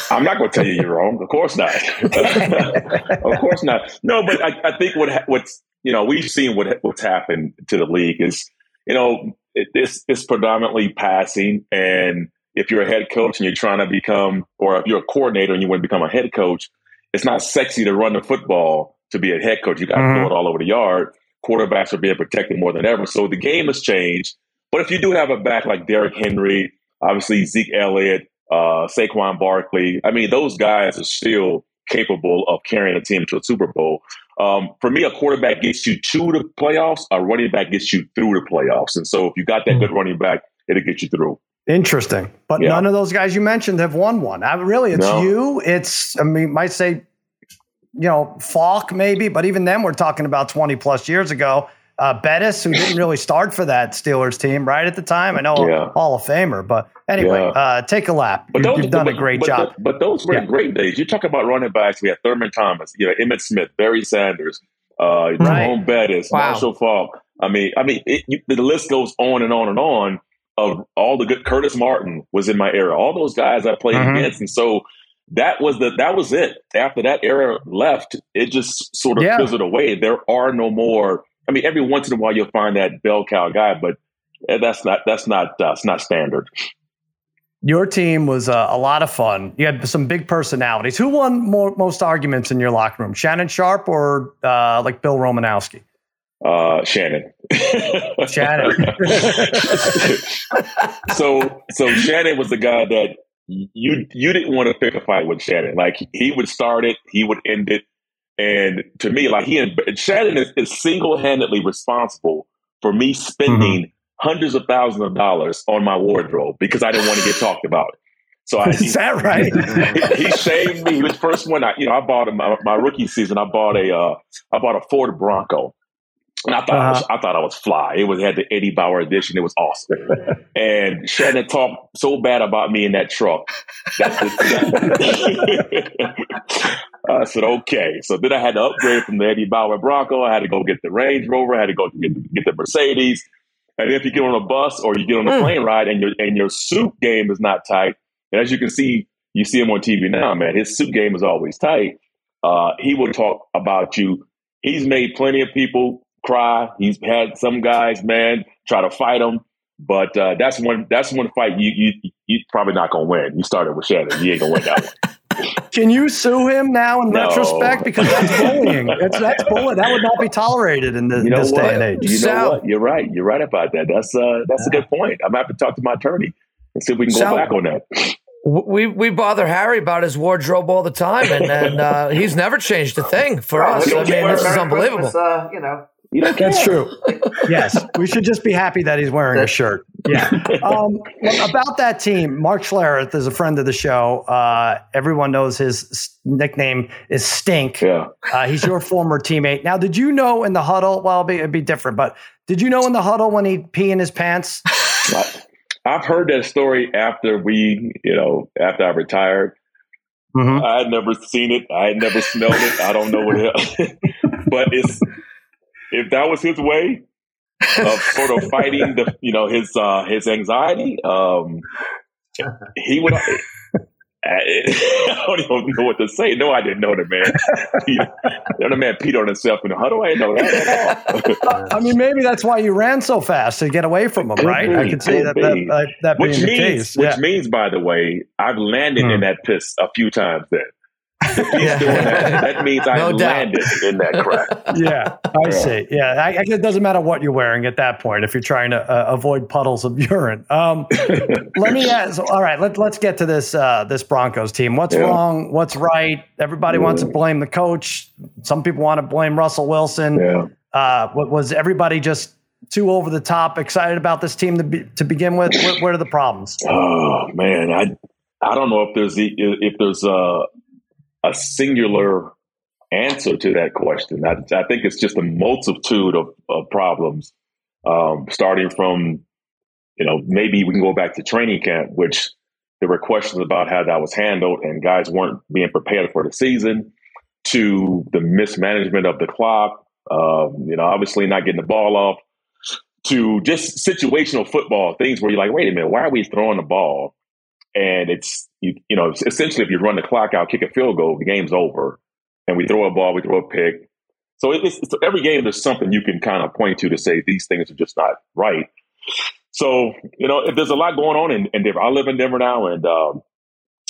I'm not going to tell you you're wrong. Of course not. of course not. No, but I, I think what what's you know we've seen what what's happened to the league is you know it, it's, it's predominantly passing. And if you're a head coach and you're trying to become, or if you're a coordinator and you want to become a head coach, it's not sexy to run the football to be a head coach. You got to mm-hmm. throw it all over the yard. Quarterbacks are being protected more than ever. So the game has changed. But if you do have a back like Derrick Henry, obviously Zeke Elliott, uh, Saquon Barkley, I mean, those guys are still capable of carrying a team to a Super Bowl. Um, for me, a quarterback gets you to the playoffs. A running back gets you through the playoffs. And so if you got that good running back, it'll get you through. Interesting. But yeah. none of those guys you mentioned have won one. I, really, it's no. you. It's, I mean, might say, you know, Falk maybe, but even then we're talking about twenty plus years ago. Uh, Bettis, who didn't really start for that Steelers team right at the time. I know yeah. Hall of Famer, but anyway, yeah. uh, take a lap. But you, those, you've done but, a great but, job. But, but those were yeah. great days. You talk about running backs. We had Thurman Thomas, you know, Emmitt Smith, Barry Sanders, uh, right. Jerome Bettis, wow. Marshall Faulk. I mean, I mean, it, you, the list goes on and on and on of all the good. Curtis Martin was in my era. All those guys I played mm-hmm. against, and so. That was the that was it. After that era left, it just sort of yeah. fizzled away. There are no more. I mean, every once in a while you'll find that bell cow guy, but that's not that's not that's uh, not standard. Your team was uh, a lot of fun. You had some big personalities. Who won more, most arguments in your locker room? Shannon Sharpe or uh, like Bill Romanowski? Uh, Shannon. Shannon. so so Shannon was the guy that. You you didn't want to pick a fight with Shannon. Like, he would start it, he would end it. And to me, like, he and Shannon is, is single-handedly responsible for me spending mm-hmm. hundreds of thousands of dollars on my wardrobe because I didn't want to get talked about. So I, is he, that right? He, he shamed me. The first one, I, you know, I bought a, my, my rookie season. I bought a uh, I bought a Ford Bronco. And I thought, uh-huh. I, was, I thought I was fly. It was had the Eddie Bauer edition. It was awesome. And Shannon talked so bad about me in that truck. That, that, I said, okay. So then I had to upgrade from the Eddie Bauer Bronco. I had to go get the Range Rover. I had to go get, get the Mercedes. And if you get on a bus or you get on a plane ride and your and your suit game is not tight, and as you can see, you see him on T V now, man, his suit game is always tight. Uh, he will talk about you. He's made plenty of people cry. He's had some guys, man, try to fight him, but uh, that's one. That's one fight you you you probably not gonna win. You started with Shannon. You ain't gonna win that one. Can you sue him now in no. retrospect because that's bullying? That's that's bullying. That would not be tolerated in this, you know this day and age. You so, know what? You're right. You're right about that. That's uh that's yeah. a good point. I'm gonna have to talk to my attorney and see if we can go so, back on that. We we bother Harry about his wardrobe all the time, and, and uh, he's never changed a thing for right, us. I mean, this is unbelievable. Uh, you know. That's true. Yes. We should just be happy that he's wearing a shirt. Yeah. Um, about that team, Mark Schlereth is a friend of the show. Uh, everyone knows his nickname is Stink. Yeah. Uh, he's your former teammate. Now, did you know in the huddle, well, it'd be, it'd be different, but did you know in the huddle when he'd pee in his pants? I've heard that story after we, you know, after I retired. Mm-hmm. I had never seen it. I had never smelled it. I don't know what it but it's... If that was his way of sort of fighting the, you know, his uh, his anxiety, um, he would. I, I don't even know what to say. No, I didn't know that man. He, the man peed on himself in the huddle. I didn't know that at all. I mean, maybe that's why you ran so fast to get away from him, right? Be, I could see that be. that, that, that which being means, the case. Which yeah. means, by the way, I've landed hmm. in that piss a few times then. Yeah. That, that means I no landed doubt. in that crack. Yeah, I yeah. see. Yeah, I, I, it doesn't matter what you're wearing at that point if you're trying to uh, avoid puddles of urine. Um, let me ask. All right, let, let's get to this uh, this Broncos team. What's yeah. wrong? What's right? Everybody yeah. wants to blame the coach. Some people want to blame Russell Wilson. Yeah. Uh, was everybody just too over the top excited about this team to be, to begin with? Where, where are the problems? Oh man, I I don't know if there's if there's uh. a singular answer to that question. I, I think it's just a multitude of, of problems, um, starting from, you know, maybe we can go back to training camp, which there were questions about how that was handled and guys weren't being prepared for the season, to the mismanagement of the clock, um, you know, obviously not getting the ball off, to just situational football, things where you're like, wait a minute, why are we throwing the ball? And it's, you, you know, essentially, if you run the clock out, kick a field goal, the game's over. And we throw a ball, we throw a pick. So it's, it's every game, there's something you can kind of point to to say these things are just not right. So, you know, if there's a lot going on in, in Denver. I live in Denver now, and um,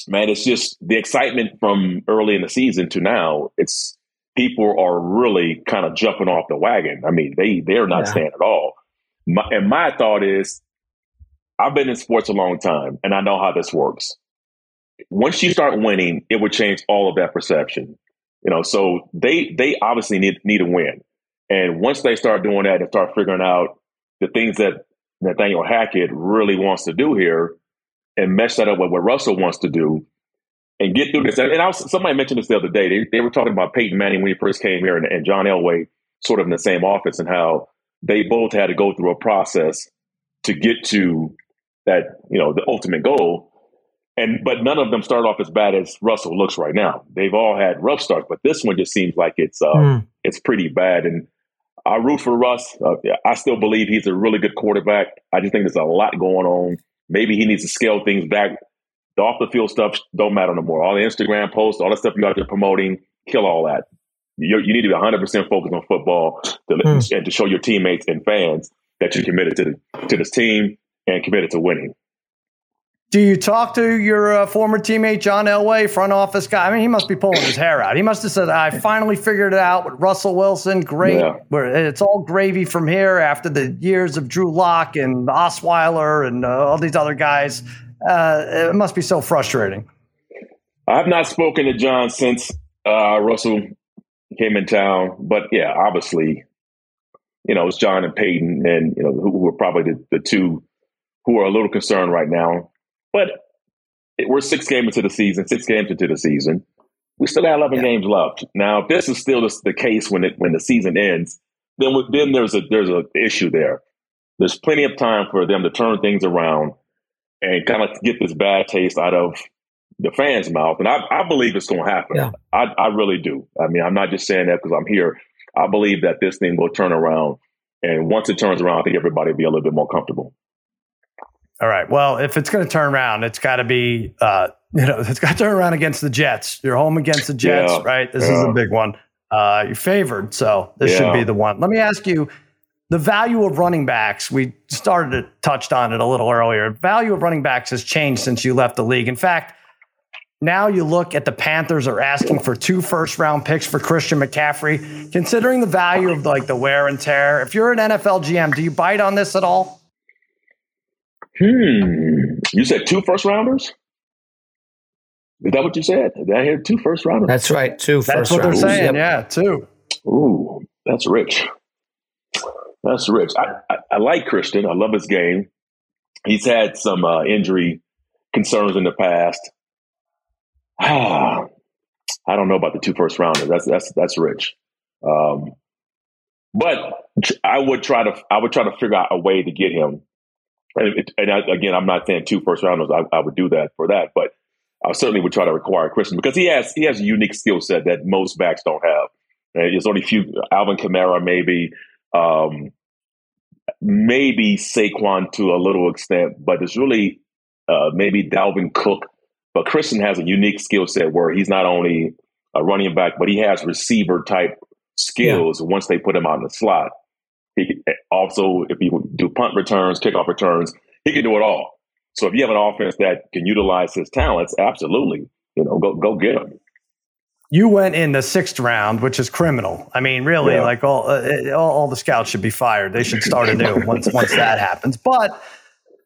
man, it's just the excitement from early in the season to now. It's people are really kind of jumping off the wagon. I mean, they they're not yeah. staying at all. My, and my thought is, I've been in sports a long time, and I know how this works. Once you start winning, it would change all of that perception. You know, so they they obviously need need a win. And once they start doing that and start figuring out the things that Nathaniel Hackett really wants to do here and mesh that up with what Russell wants to do and get through this. And, and I was, somebody mentioned this the other day. They, they were talking about Peyton Manning when he first came here and, and John Elway sort of in the same office and how they both had to go through a process to get to that, you know, the ultimate goal. And but none of them started off as bad as Russell looks right now. They've all had rough starts, but this one just seems like it's uh, mm. it's pretty bad. And I root for Russ. Uh, I still believe he's a really good quarterback. I just think there's a lot going on. Maybe he needs to scale things back. The off-the-field stuff don't matter no more. All the Instagram posts, all the stuff you're out there promoting, kill all that. You, you need to be one hundred percent focused on football to, mm. and to show your teammates and fans that you're committed to, the, to this team and committed to winning. Do you talk to your uh, former teammate, John Elway, front office guy? I mean, he must be pulling his hair out. He must have said, I finally figured it out with Russell Wilson. Great. Yeah. It's all gravy from here after the years of Drew Lock and Osweiler and uh, all these other guys. Uh, it must be so frustrating. I have not spoken to John since uh, Russell came in town. But, yeah, obviously, you know, it's John and Peyton and, you know, who, who are probably the, the two who are a little concerned right now. But we're six games into the season, six games into the season. We still got eleven yeah. games left. Now, if this is still the case when it, when the season ends, then then there's a there's an issue there. There's plenty of time for them to turn things around and kind of get this bad taste out of the fans' mouth. And I, I believe it's going to happen. Yeah. I, I really do. I mean, I'm not just saying that because I'm here. I believe that this thing will turn around. And once it turns around, I think everybody will be a little bit more comfortable. All right. Well, if it's going to turn around, it's got to be, uh, you know, it's got to turn around against the Jets. You're home against the Jets, yeah, right? This yeah. is a big one. Uh, you're favored, so this yeah. should be the one. Let me ask you, the value of running backs, we started to touched on it a little earlier. Value of running backs has changed since you left the league. In fact, now you look at the Panthers are asking for two first-round picks for Christian McCaffrey. Considering the value of, like, the wear and tear, if you're an N F L G M, do you bite on this at all? Hmm. You said two first rounders? Is that what you said? Did I hear two first rounders? That's right. Two first rounders. That's what rounders. They're saying. Ooh, yeah. yeah, two. Ooh, that's rich. That's rich. I, I, I like Christian. I love his game. He's had some uh, injury concerns in the past. Ah, I don't know about the two first rounders. That's that's that's rich. Um, but I would try to I would try to figure out a way to get him. And, it, and I, again, I'm not saying two first rounders. I, I would do that for that, but I certainly would try to require Christian because he has he has a unique skill set that most backs don't have. And there's only a few, Alvin Kamara, maybe, um, maybe Saquon to a little extent, but it's really uh, maybe Dalvin Cook. But Christian has a unique skill set where he's not only a running back, but he has receiver type skills. Yeah. Once they put him out in the slot. He also, if he would do punt returns, kickoff returns, he can do it all. So if you have an offense that can utilize his talents, absolutely, you know, go go get him. You went in the sixth round, which is criminal. I mean, really, yeah. like all, uh, all all the scouts should be fired. They should start anew once once that happens. But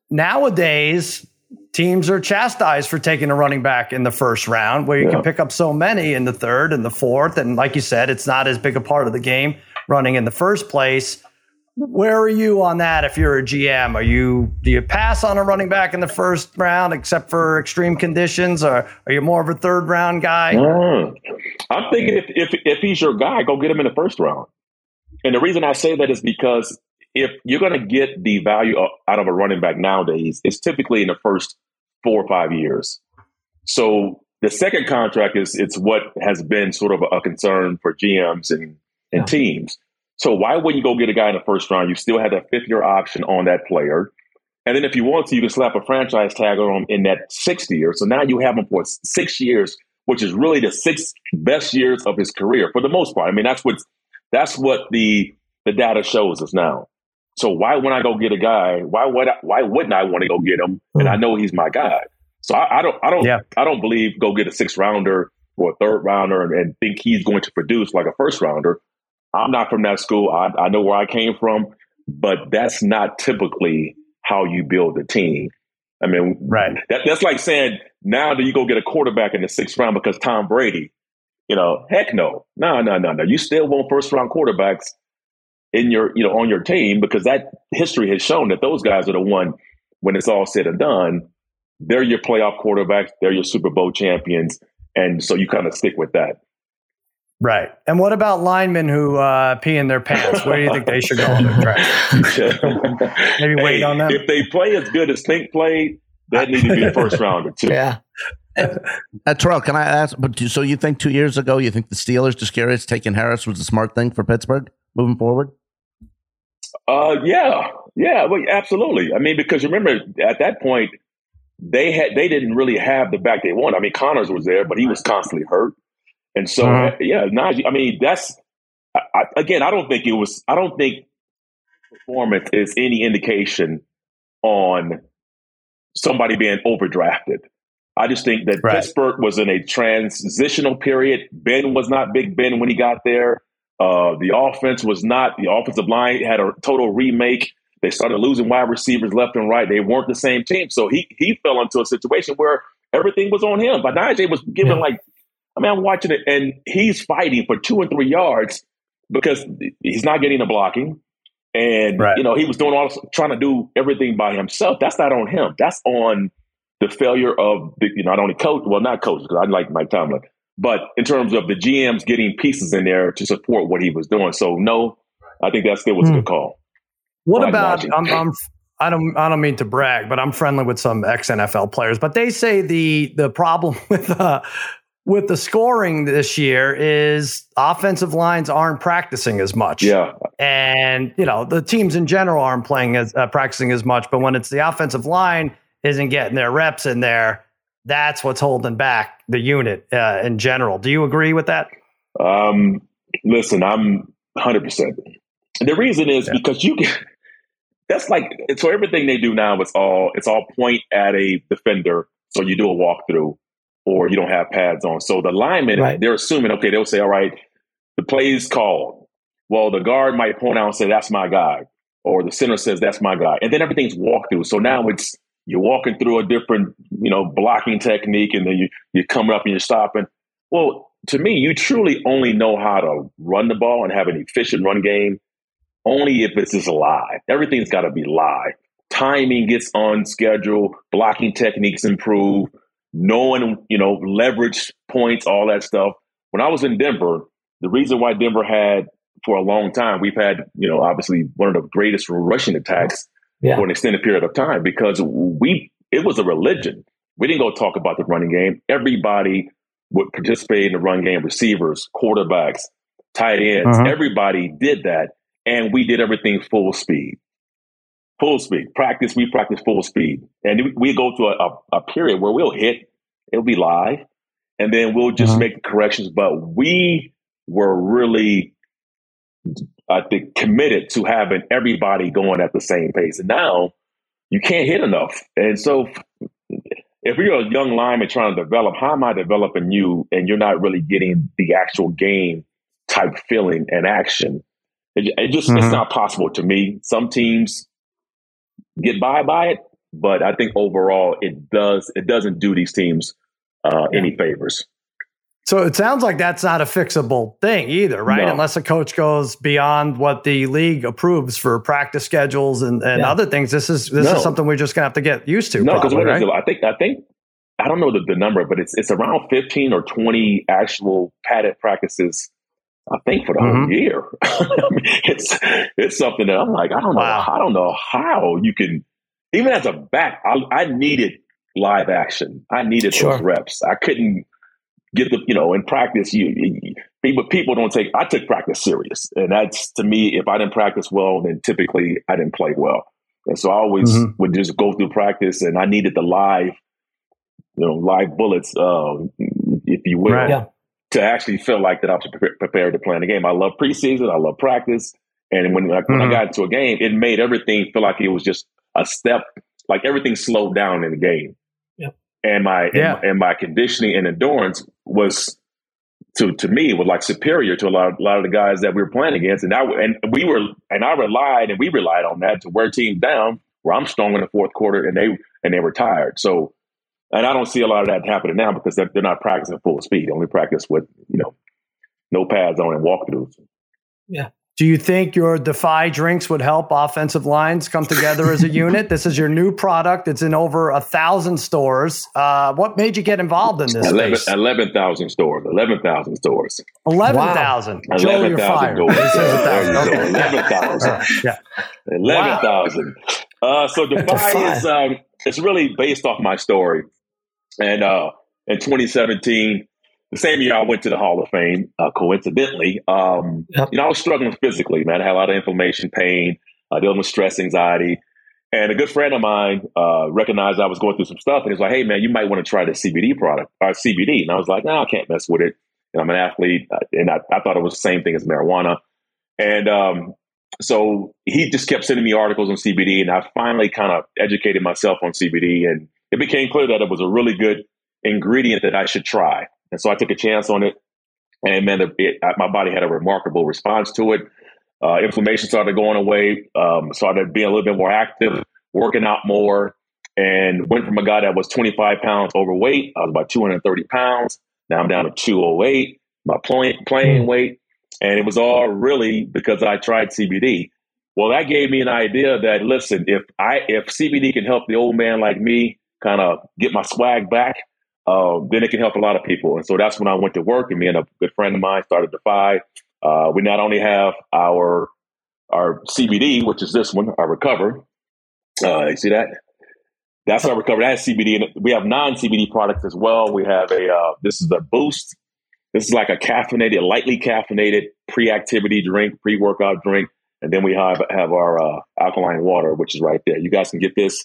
nowadays, teams are chastised for taking a running back in the first round, where you yeah. can pick up so many in the third and the fourth. And like you said, it's not as big a part of the game running in the first place. Where are you on that? If you're a G M, are you do you pass on a running back in the first round, except for extreme conditions, or are you more of a third round guy? Mm. I'm thinking if, if if he's your guy, go get him in the first round. And the reason I say that is because if you're going to get the value out of a running back nowadays, it's typically in the first four or five years. So the second contract is it's what has been sort of a, a concern for G Ms and and yeah. teams. So why wouldn't you go get a guy in the first round? You still have that fifth-year option on that player. And then if you want to, you can slap a franchise tag on him in that sixth year. So now you have him for six years, which is really the six best years of his career for the most part. I mean, that's what that's what the the data shows us now. So why wouldn't I go get a guy? Why would I, why wouldn't I want to go get him? And I know he's my guy. So I, I don't I don't yeah. I don't believe go get a sixth rounder or a third rounder and, and think he's going to produce like a first rounder. I'm not from that school. I, I know where I came from, but that's not typically how you build a team. I mean, right. That, that's like saying now do you go get a quarterback in the sixth round because Tom Brady? You know, heck no, no, no, no, no. You still want first round quarterbacks in your, you know, on your team, because that history has shown that those guys are the one, when it's all said and done, they're your playoff quarterbacks, they're your Super Bowl champions, and so you kind of stick with that. Right. And what about linemen who uh, pee in their pants? Where do you think they should go on their track? Maybe wait hey, on them. If they play as good as Think played, that need to be a first rounder too. Yeah. Uh, Terrell, can I ask? But do, so you think two years ago, you think the Steelers, D'Ascarius taking Harris was a smart thing for Pittsburgh moving forward? Uh, yeah, yeah, well, absolutely. I mean, because remember at that point they had they didn't really have the back they wanted. I mean, Connors was there, but he was constantly hurt, and so uh-huh. yeah, Najee. I mean, that's I, I, again, I don't think it was. I don't think performance is any indication on somebody being overdrafted. I just think that right. Pittsburgh was in a transitional period. Ben was not Big Ben when he got there. Uh, the offense was not – the offensive line had a total remake. They started losing wide receivers left and right. They weren't the same team. So he he fell into a situation where everything was on him. But Najee was given yeah. like – I mean, I'm watching it, and he's fighting for two and three yards because he's not getting the blocking. And, right. you know, he was doing all – trying to do everything by himself. That's not on him. That's on – the failure of the, you know, not only coach, well, not coach, because I like Mike Tomlin, but in terms of the G Ms getting pieces in there to support what he was doing. So no, I think that still was mm. a good call. What like about? I'm, I'm, I don't, I don't mean to brag, but I'm friendly with some ex N F L players, but they say the the problem with uh, with the scoring this year is offensive lines aren't practicing as much. Yeah, and you know the teams in general aren't playing as uh, practicing as much, but when it's the offensive line isn't getting their reps in there, that's what's holding back the unit uh, in general. Do you agree with that? Um, listen, I'm one hundred percent. The reason is yeah. because you can, that's like, so everything they do now, it's all, it's all point at a defender. So you do a walkthrough or you don't have pads on. So the linemen, right. they're assuming, okay, they'll say, all right, the play's called. Well, the guard might point out and say, that's my guy. Or the center says, that's my guy. And then everything's walkthrough. So now it's, you're walking through a different, you know, blocking technique, and then you, you're coming up and you're stopping. Well, to me, you truly only know how to run the ball and have an efficient run game only if it's just live. Everything's got to be live. Timing gets on schedule. Blocking techniques improve. Knowing, you know, leverage points, all that stuff. When I was in Denver, the reason why Denver had, for a long time, we've had, you know, obviously one of the greatest rushing attacks Yeah. for an extended period of time, because we it was a religion. We didn't go talk about the running game. Everybody would participate in the run game, receivers, quarterbacks, tight ends. Uh-huh. Everybody did that, and we did everything full speed. Full speed. Practice, we practice full speed. And we go to a, a, a period where we'll hit, it'll be live, and then we'll just uh-huh. make corrections. But we were really – I think committed to having everybody going at the same pace. And now you can't hit enough. And so if you're a young lineman trying to develop, how am I developing you and you're not really getting the actual game type feeling and action? It, it just, mm-hmm. it's not possible to me. Some teams get by by it, but I think overall it does, it doesn't do these teams uh, yeah. any favors. So it sounds like that's not a fixable thing either, right? No. Unless a coach goes beyond what the league approves for practice schedules and, and yeah. other things. This is this no. is something we're just going to have to get used to. No, because right? I think I think I don't know the, the number, but it's it's around fifteen or twenty actual padded practices. I think for the mm-hmm. whole year, I mean, it's it's something that I'm like, I don't know, wow. I don't know how you can even as a back. I, I needed live action. I needed sure. those reps. I couldn't. Get the, you know, in practice, you, you people, people don't take, I took practice serious. And that's, to me, if I didn't practice well, then typically I didn't play well. And so I always mm-hmm. would just go through practice, and I needed the live, you know, live bullets, uh, if you will, right. to actually feel like that I was pre- prepared to play in the game. I love preseason. I love practice. And when, like, mm-hmm. when I got into a game, it made everything feel like it was just a step, like everything slowed down in the game. Yep. And my yeah. and, and my conditioning and endurance was to to me was like superior to a lot of, a lot of the guys that we were playing against. And I and we were and I relied and we relied on that to wear teams down, where I'm strong in the fourth quarter and they and they were tired. So, and I don't see a lot of that happening now because they're, they're not practicing full speed. They only practice with, you know, no pads on and walkthroughs. Yeah. Do you think your Defy drinks would help offensive lines come together as a unit? This is your new product. It's in over a thousand stores. Uh, what made you get involved in this? eleven thousand stores. eleven thousand stores. eleven thousand. Wow. eleven thousand doors. Okay. eleven thousand. Yeah. eleven thousand. Wow. Uh, so Defy, Defy. is um, it's really based off my story. And uh, in twenty seventeen, the same year I went to the Hall of Fame, uh, coincidentally, um, yep. you know, I was struggling physically, man. I had a lot of inflammation, pain, uh, dealing with stress, anxiety. And a good friend of mine uh, recognized I was going through some stuff. And he was like, hey, man, you might want to try this C B D product, or C B D. And I was like, no, I can't mess with it. And I'm an athlete. And I, I thought it was the same thing as marijuana. And um, so he just kept sending me articles on C B D. And I finally kind of educated myself on C B D. And it became clear that it was a really good ingredient that I should try. And so I took a chance on it, and man, it, it, my body had a remarkable response to it. Uh, inflammation started going away, um, started being a little bit more active, working out more, and went from a guy that was twenty-five pounds overweight. I was about two hundred thirty pounds. Now I'm down to two oh eight, my plain, plain weight. And it was all really because I tried C B D. Well, that gave me an idea that, listen, if I if C B D can help the old man like me kind of get my swag back, Uh, then it can help a lot of people. And so that's when I went to work, and me and a good friend of mine started Defy. Uh, we not only have our our C B D, which is this one, our Recover. Uh, you see that? That's our Recover. That's C B D. And we have non-C B D products as well. We have a, uh, this is a Boost. This is like a caffeinated, lightly caffeinated pre-activity drink, pre-workout drink. And then we have, have our uh, alkaline water, which is right there. You guys can get this.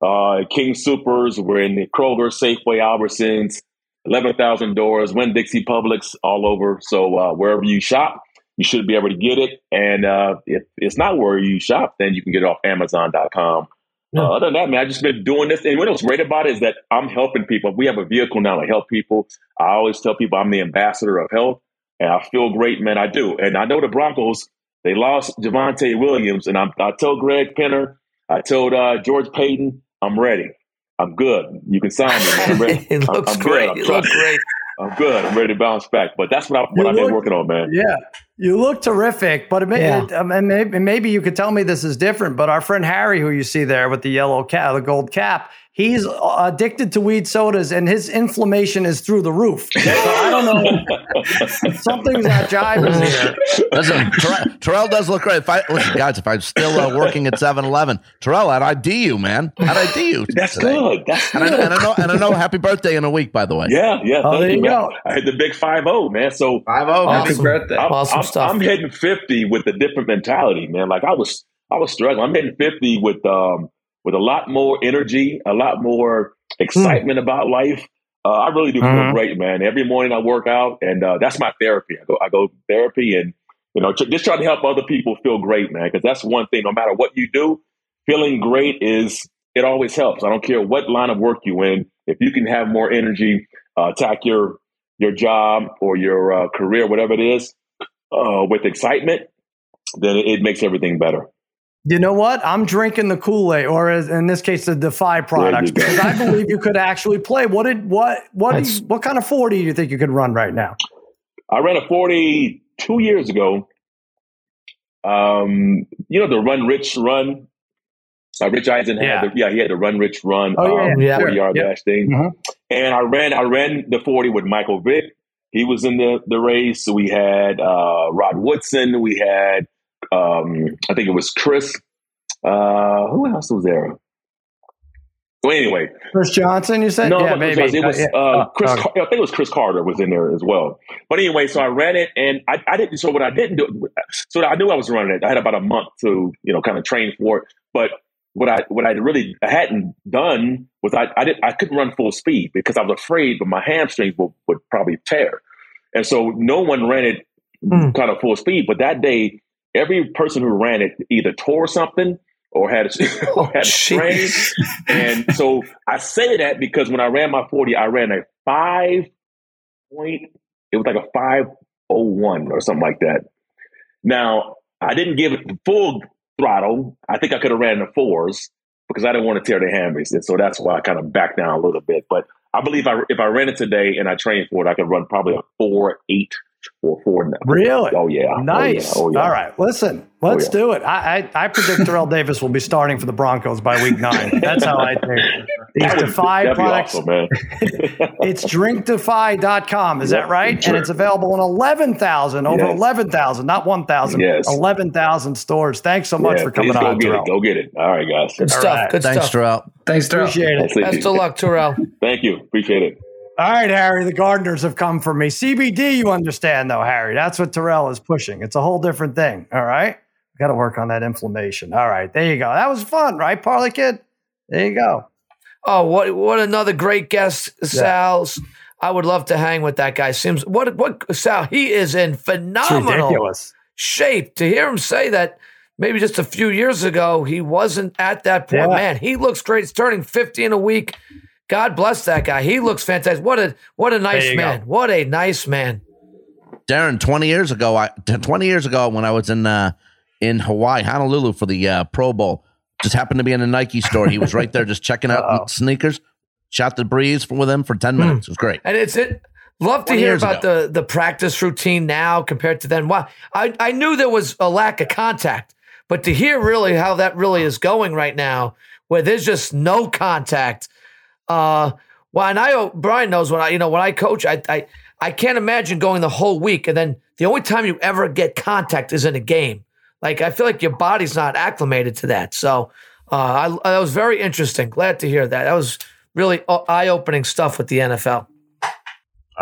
Uh, King Supers, we're in the Kroger, Safeway, Albertsons, eleven thousand doors, Winn-Dixie, Publix, all over. So uh, wherever you shop, you should be able to get it. And uh, if it's not where you shop, then you can get it off Amazon dot com. Yeah. Uh, other than that, man, I've just been doing this. And what was great about it is that I'm helping people. We have a vehicle now to help people. I always tell people I'm the ambassador of health, and I feel great, man, I do. And I know the Broncos, they lost Javonte Williams, and I, I told Greg Penner, I told uh, George Payton, I'm ready. I'm good. You can sign me. I'm ready. it looks I'm, I'm great. I'm it looks great. I'm good. I'm ready to bounce back. But that's what, I, what I've look, been working on, man. Yeah. You look terrific. But it may, yeah. it, I mean, maybe, maybe you could tell me this is different. But our friend Harry, who you see there with the yellow cap, the gold cap, he's addicted to weed sodas, and his inflammation is through the roof. So I don't know. Something's not jiving here. Listen, Ter- Terrell does look great. If I, listen, guys, if I'm still uh, working at seven eleven, Terrell, I'd I D you, man. I'd I D you. That's today. Good. That's and, good. I, and, I know, and I know, happy birthday in a week, by the way. Yeah, yeah. Oh, there you go. Man. I hit the big five oh, man. So five oh, awesome. Happy birthday. I'm, awesome I'm, stuff. I'm hitting fifty with a different mentality, man. Like I was, I was struggling. I'm hitting fifty with, um, with a lot more energy, a lot more excitement mm. about life. Uh, I really do feel mm-hmm. great, man. Every morning I work out, and uh, that's my therapy. I go, I go therapy, and you know, tr- just try to help other people feel great, man. Because that's one thing. No matter what you do, feeling great is it always helps. I don't care what line of work you in. If you can have more energy, uh, attack your your job or your uh, career, whatever it is, uh, with excitement, then it, it makes everything better. You know what? I'm drinking the Kool-Aid, or in this case, the Defy product, because I believe you could actually play. What did what what you, what kind of forty do you think you could run right now? I ran a forty two years ago. Um, you know the Run Rich Run. Uh, Rich Eisen had yeah. The, yeah he had the Run Rich Run oh, um, yeah, yeah. forty yard dash yeah. thing, mm-hmm. and I ran I ran the forty with Michael Vick. He was in the the race. We had uh, Rod Woodson. We had. Um, I think it was Chris. Uh, who else was there? Well, anyway, Chris Johnson. You said no, yeah, maybe it was uh, uh, Chris. Uh, Car- I think it was Chris Carter was in there as well. But anyway, so I ran it, and I, I didn't. So what I didn't do, so I knew I was running it. I had about a month to you know kind of train for it. But what I what I really hadn't done was I I, didn't, I couldn't run full speed because I was afraid, but my hamstrings would, would probably tear, and so no one ran it mm. kind of full speed. But that day. every person who ran it either tore something or had a, or had a strain. And so I say that because when I ran my forty, I ran a five point, it was like a five oh one or something like that. Now, I didn't give it full throttle. I think I could have ran the fours because I didn't want to tear the hamstring. So that's why I kind of backed down a little bit. But I believe I, if I ran it today and I trained for it, I could run probably a four, eight, or four. Nine. Really? Oh, yeah. Nice. Oh, yeah. Oh, yeah. All right. Listen, let's oh, yeah. do it. I, I, I predict Terrell Davis will be starting for the Broncos by week nine. That's how I think. These Defy products. Awesome, man. It's drink defy dot com. Is yep, that right? Sure. And it's available in eleven thousand, over yes. eleven thousand, not one thousand, yes. eleven thousand stores. Thanks so much yeah, for coming go on, get Terrell. It, go get it. All right, guys. Good All stuff. Right. Good Thanks, stuff. Terrell. Thanks, Terrell. Appreciate it. Best of luck, Terrell. Thank you. Appreciate it. All right, Harry, the gardeners have come for me. C B D, you understand, though, Harry. That's what Terrell is pushing. It's a whole different thing, all right? We've got to work on that inflammation. All right, there you go. That was fun, right, Parlay Kid? There you go. Oh, what what another great guest, Sal. Yeah. I would love to hang with that guy. Sims. What, what Sal, he is in phenomenal shape. To hear him say that maybe just a few years ago, he wasn't at that point. Yeah. Man, he looks great. He's turning fifty in a week. God bless that guy. He looks fantastic. What a what a nice man. Go. What a nice man. Darren, twenty years ago, I twenty years ago when I was in uh, in Hawaii, Honolulu for the uh, Pro Bowl, just happened to be in a Nike store. He was right there, just checking out sneakers. Shot the breeze with him for ten minutes. Mm. It was great. And it's it. Love to hear about ago. the the practice routine now compared to then. Wow, I I knew there was a lack of contact, but to hear really how that really is going right now, where there's just no contact. Uh, well, and I, oh, Brian knows when I, you know, when I coach, I, I, I can't imagine going the whole week. And then the only time you ever get contact is in a game. Like, I feel like your body's not acclimated to that. So, uh, I, that was very interesting. Glad to hear that. That was really eye-opening stuff with the N F L.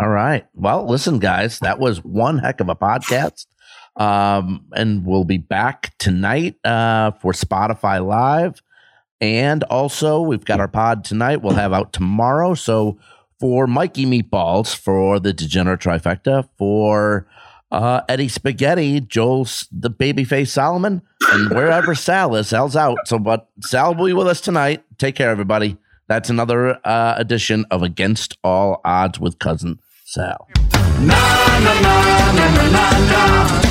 All right. Well, listen, guys, that was one heck of a podcast. Um, and we'll be back tonight, uh, for Spotify Live. And also, we've got our pod tonight. We'll have out tomorrow. So for Mikey Meatballs, for the Degenerate Trifecta, for uh, Eddie Spaghetti, Joel's the Babyface Solomon, and wherever Sal is, Sal's out. So, but Sal will be with us tonight. Take care, everybody. That's another uh, edition of Against All Odds with Cousin Sal. Na, na, na, na, na, na, na.